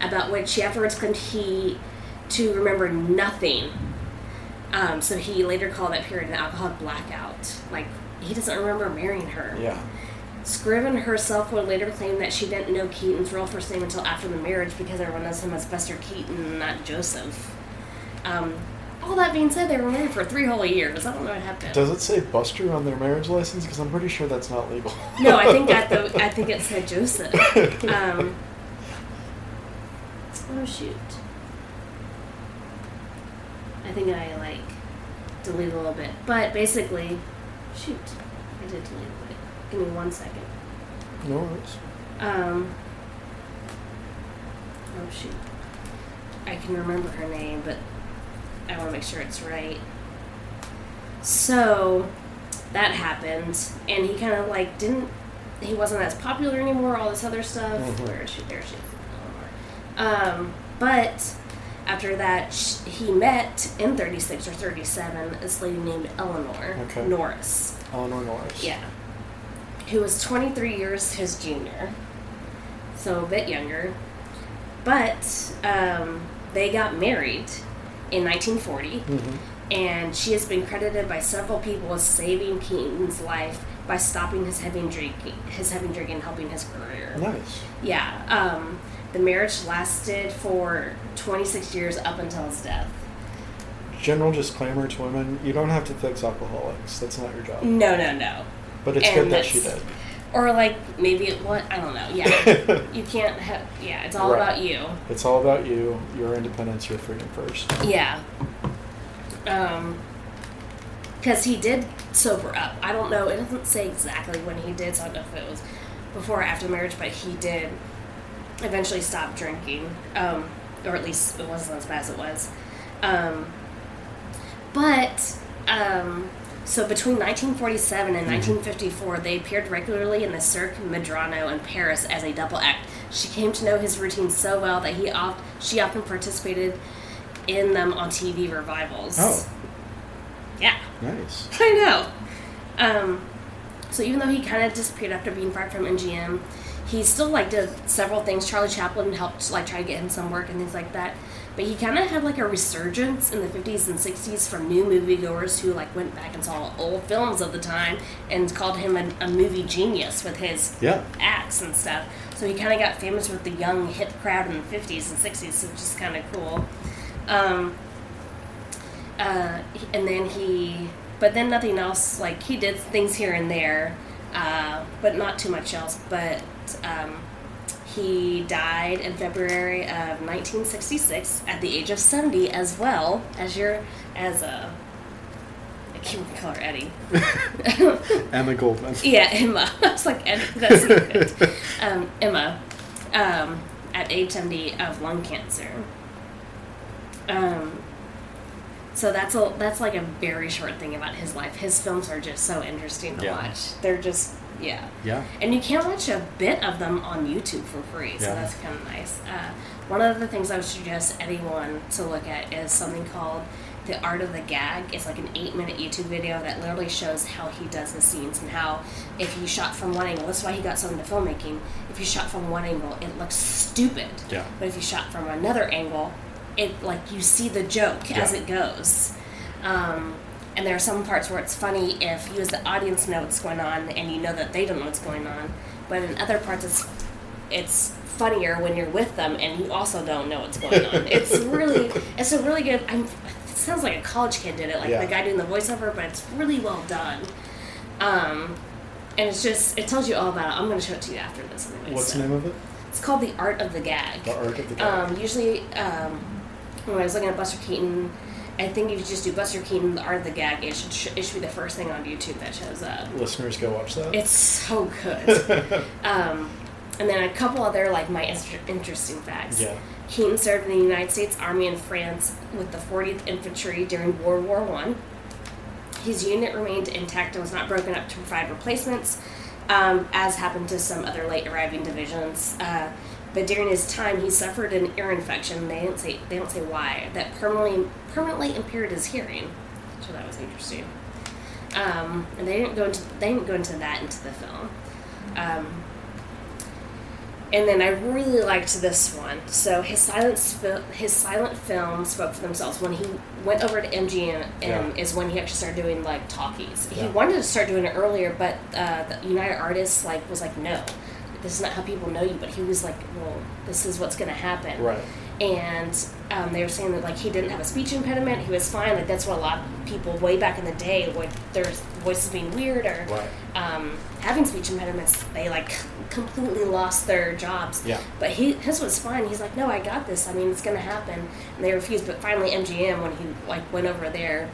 about which he afterwards claimed he to remember nothing. Um, so he later called that period an alcoholic blackout. Like, he doesn't remember marrying her. Yeah. Scriven herself would later claim that she didn't know Keaton's real first name until after the marriage because everyone knows him as Buster Keaton, not Joseph. Um, all that being said, they were married for three whole years. I don't know what happened. Does it say Buster on their marriage license? Because I'm pretty sure that's not legal. No, I think at the, I think it said Joseph. Um, oh, shoot. I think I, like, deleted a little bit. But basically, shoot, I did delete a little bit. Give me one second. No worries. Um, oh, shoot. I can remember her name, but I want to make sure it's right. So, that happened, and he kind of, like, didn't... He wasn't as popular anymore, all this other stuff. Mm-hmm. Where is she? There she is. Um, but after that, he met, in thirty-six or thirty-seven, this lady named Eleanor okay. Norris. Eleanor Norris. Yeah. Who was twenty-three years his junior, so a bit younger, but um, they got married in nineteen forty, mm-hmm. and she has been credited by several people as saving Keaton's life by stopping his heavy drinking, his heavy drinking, and helping his career. Nice. Yeah. Um, the marriage lasted for twenty-six years up until his death. General disclaimer to women: you don't have to fix alcoholics. That's not your job. No, no, no. But it's and good that she did. Or, like, maybe it was... I don't know. Yeah. You can't have... Yeah, it's all right. about you. It's all about you, your independence, your freedom first. Yeah. Um, because he did sober up. I don't know. It doesn't say exactly when he did, so I don't know if it was before or after marriage, but he did eventually stop drinking. Um, or at least it wasn't as bad as it was. Um, but... Um... So between nineteen forty-seven and nineteen fifty-four, they appeared regularly in the Cirque Medrano in Paris as a double act. She came to know his routines so well that he oft, she often participated in them on T V revivals. Oh. Yeah. Nice. I know. Um, so even though he kind of disappeared after being fired from M G M, he still, like, did several things. Charlie Chaplin helped, like, try to get him some work and things like that. But he kind of had, like, a resurgence in the fifties and sixties from new moviegoers who, like, went back and saw old films of the time and called him a, a movie genius with his yeah. acts and stuff. So he kind of got famous with the young, hip crowd in the fifties and sixties, so which is kind of cool. Um, uh, and then he... But then nothing else. Like, he did things here and there, uh, but not too much else. But... Um, He died in February of nineteen sixty-six at the age of seventy, as well as your, as a, I can't even call her Eddie. Emma Goldman. Yeah, Emma. I was like, Ed, that's so good. Um, Emma. Um, at age seventy of lung cancer. Um, so that's a that's like a very short thing about his life. His films are just so interesting to yeah. watch. They're just yeah yeah. And you can't watch a bit of them on YouTube for free, so yeah. that's kind of nice. Uh, one of the things I would suggest anyone to look at is something called The Art of the Gag. It's like an eight-minute YouTube video that literally shows how he does his scenes and how if you shot from one angle, that's why he got so into filmmaking. If you shot from one angle, it looks stupid. Yeah. But if you shot from another angle, it like you see the joke yeah. as it goes. Um, and there are some parts where it's funny if you as the audience know what's going on and you know that they don't know what's going on. But in other parts, it's it's funnier when you're with them and you also don't know what's going on. It's really it's a really good. I'm, sounds like a college kid did it, like yeah. the guy doing the voiceover, but it's really well done. Um, and it's just, it tells you all about it. I'm going to show it to you after this. Anyway, What's so. the name of it? It's called The Art of the Gag. The Art of the Gag. Um, usually, um, when I was looking at Buster Keaton, I think if you just do Buster Keaton, The Art of the Gag, it should, sh- it should be the first thing on YouTube that shows up. Listeners, go watch that. It's so good. um, and then a couple other, like, my interesting facts. Yeah. Keaton served in the United States Army in France with the fortieth Infantry during World War One. His unit remained intact and was not broken up to provide replacements, um, as happened to some other late arriving divisions. Uh, but during his time, he suffered an ear infection. They didn't say they don't say why that permanently permanently impaired his hearing. So that was interesting. Um, and they didn't go into they didn't go into that into the film. Um, And then I really liked this one. So his silent sp- his silent film spoke for themselves. When he went over to M G M yeah. is when he actually started doing like talkies. Yeah. He wanted to start doing it earlier, but uh, the United Artists like was like, no, this is not how people know you. But he was like, well, this is what's going to happen. Right. And um, they were saying that like he didn't have a speech impediment. He was fine. Like that's what a lot of people way back in the day, like their voices being weird or right. um, having speech impediments, they like completely lost their jobs. Yeah. But he his was fine. He's like, no, I got this. I mean, it's gonna happen. And they refused. But finally, M G M when he like went over there,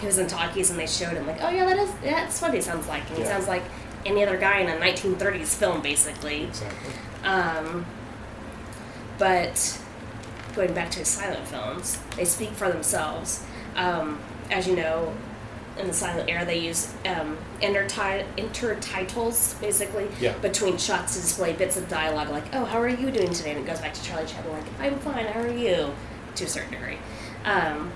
he was in talkies and they showed him like, oh yeah, that is that's what he sounds like. And yeah. he sounds like any other guy in a nineteen thirties film, basically. Exactly. Um. But. Going back to his silent films, they speak for themselves. Um, as you know, in the silent era, they use um, interti- intertitles, basically, yeah. between shots to display bits of dialogue, like, oh, how are you doing today? And it goes back to Charlie Chaplin, like, I'm fine, how are you? To a certain degree. Um,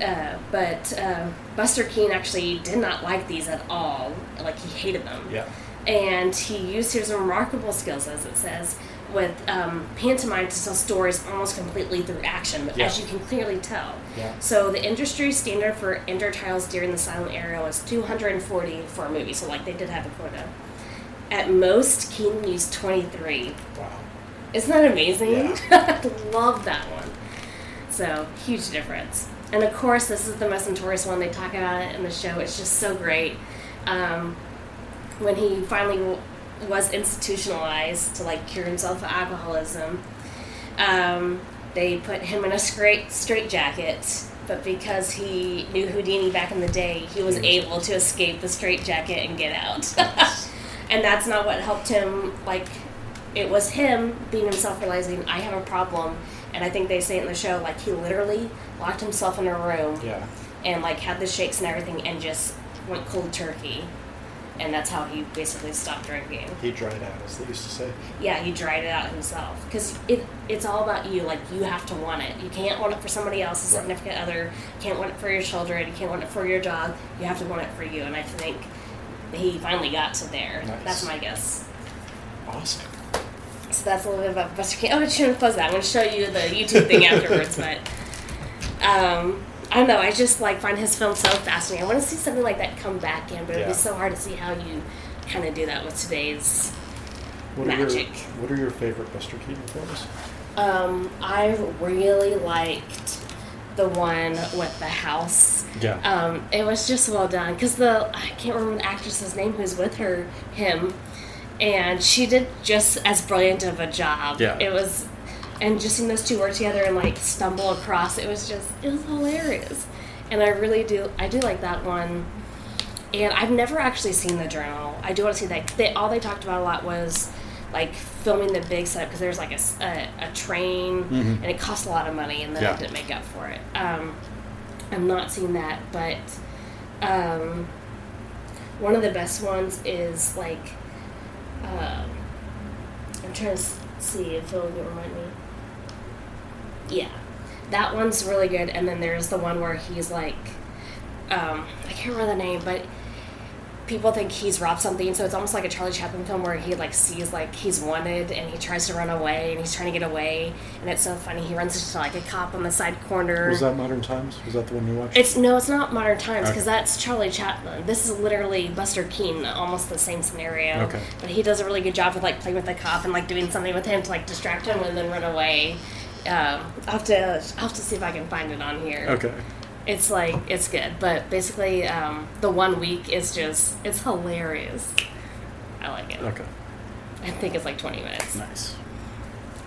uh, but uh, Buster Keaton actually did not like these at all. Like, he hated them. Yeah. And he used his remarkable skills, as it says, with um, pantomime to tell stories almost completely through action, but yeah. as you can clearly tell. Yeah. So the industry standard for intertitles during the silent era was two hundred forty for a movie, so like they did have a quota. At most, Keaton used twenty-three. Wow. Isn't that amazing? Yeah. I love that one. So, huge difference. And of course, this is the most notorious one. They talk about it in the show. It's just so great. Um, when he finally was institutionalized to like cure himself of alcoholism. Um, they put him in a straight straitjacket, but because he knew Houdini back in the day, he was able to escape the straitjacket and get out. And that's not what helped him. Like, it was him being himself, realizing I have a problem. And I think they say it in the show, like he literally locked himself in a room yeah. and like had the shakes and everything, and just went cold turkey. And that's how he basically stopped drinking. He dried out, as they used to say. Yeah, he dried it out himself. Because it, it's all about you. Like, you have to want it. You can't want it for somebody else, a right. significant other. You can't want it for your children. You can't want it for your dog. You have to want it for you. And I think he finally got to there. Nice. That's my guess. Awesome. So that's a little bit about Buster Keaton. Oh, I shouldn't close that. I'm going to show you the YouTube thing afterwards. But, um... I don't know, I just like find his film so fascinating. I want to see something like that come back in, but yeah. it'd be so hard to see how you kind of do that with today's what magic. Are your, what are your favorite Buster Keaton films? Um, I really liked the one with the house. Yeah. Um, it was just well done, because the, I can't remember the actress's name who's with her, him, and she did just as brilliant of a job. Yeah. It was... And just seeing those two work together and, like, stumble across, it was just, it was hilarious. And I really do, I do like that one. And I've never actually seen The Journal. I do want to see that. They, all they talked about a lot was like filming the big setup because there's like a, a, a train mm-hmm. and it costs a lot of money, and then yeah. I didn't make up for it. Um, I'm not seeing that, but um, one of the best ones is like uh, I'm trying to see if it'll remind me. Yeah, that one's really good. And then there's the one where he's like um, I can't remember the name, but people think he's robbed something, so it's almost like a Charlie Chaplin film where he like sees like he's wanted and he tries to run away and he's trying to get away, and it's so funny. He runs into like a cop on the side corner. Was that Modern Times? Was that the one you watched? It's no, it's not Modern Times because okay. that's Charlie Chaplin. This is literally Buster Keaton, almost the same scenario. Okay. But he does a really good job of like playing with the cop and like doing something with him to like distract him and then run away. Um, I'll have to I'll have to see if I can find it on here. Okay. It's like, it's good, but basically um, the one week is just, it's hilarious. I like it. Okay. I think it's like twenty minutes. Nice.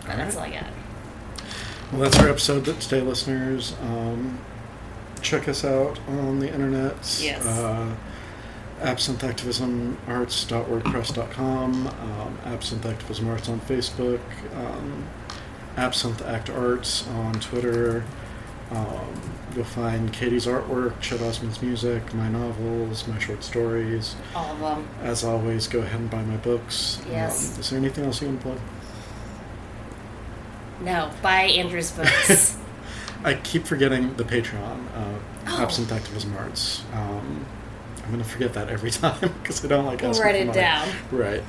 All right. That's all I got. Well, that's our episode today, listeners. Um, check us out on the internet. Yes. Uh, absinthe activism arts dot wordpress dot com, um, Absinthe Activism Arts on Facebook, um, Absinthe Act Arts on Twitter. Um, you'll find Katie's artwork, Chet Osman's music, my novels, my short stories. All of them. As always, go ahead and buy my books. Yes. Um, is there anything else you want to plug? No, buy Andrew's books. I keep forgetting the Patreon, uh, oh. Absinthe Activism Arts. Um, I'm going to forget that every time because I don't like asking Write it money. Down. Right.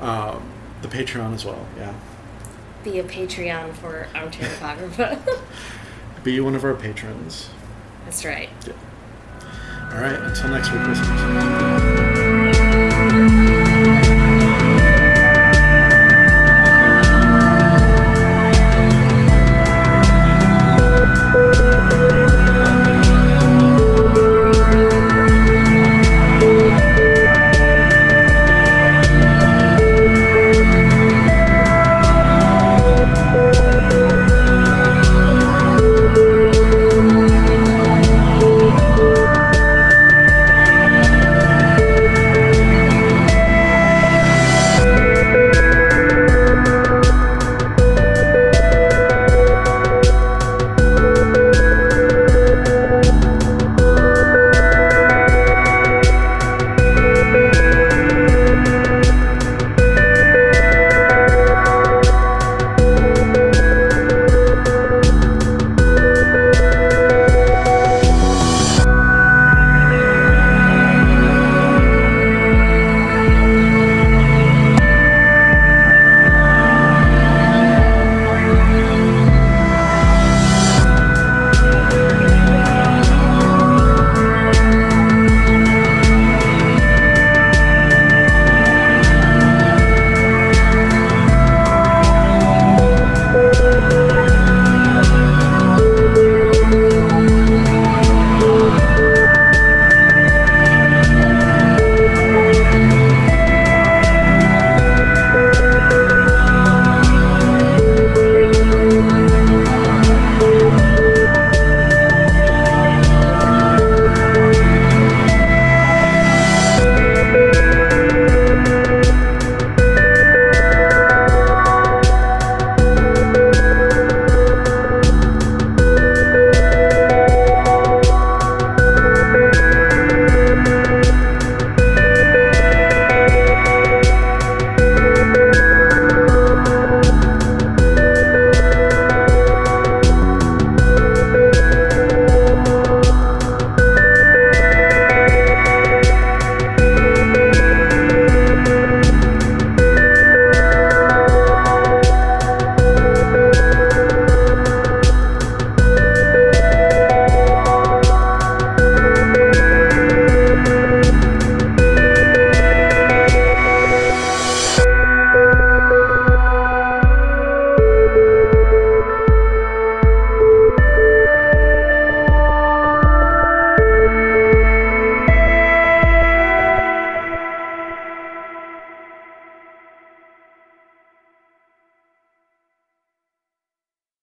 Um, the Patreon as well, yeah. Be a Patreon for Armchair Photographer. Be one of our patrons. That's right. Yeah. All right. Until next week, Christmas.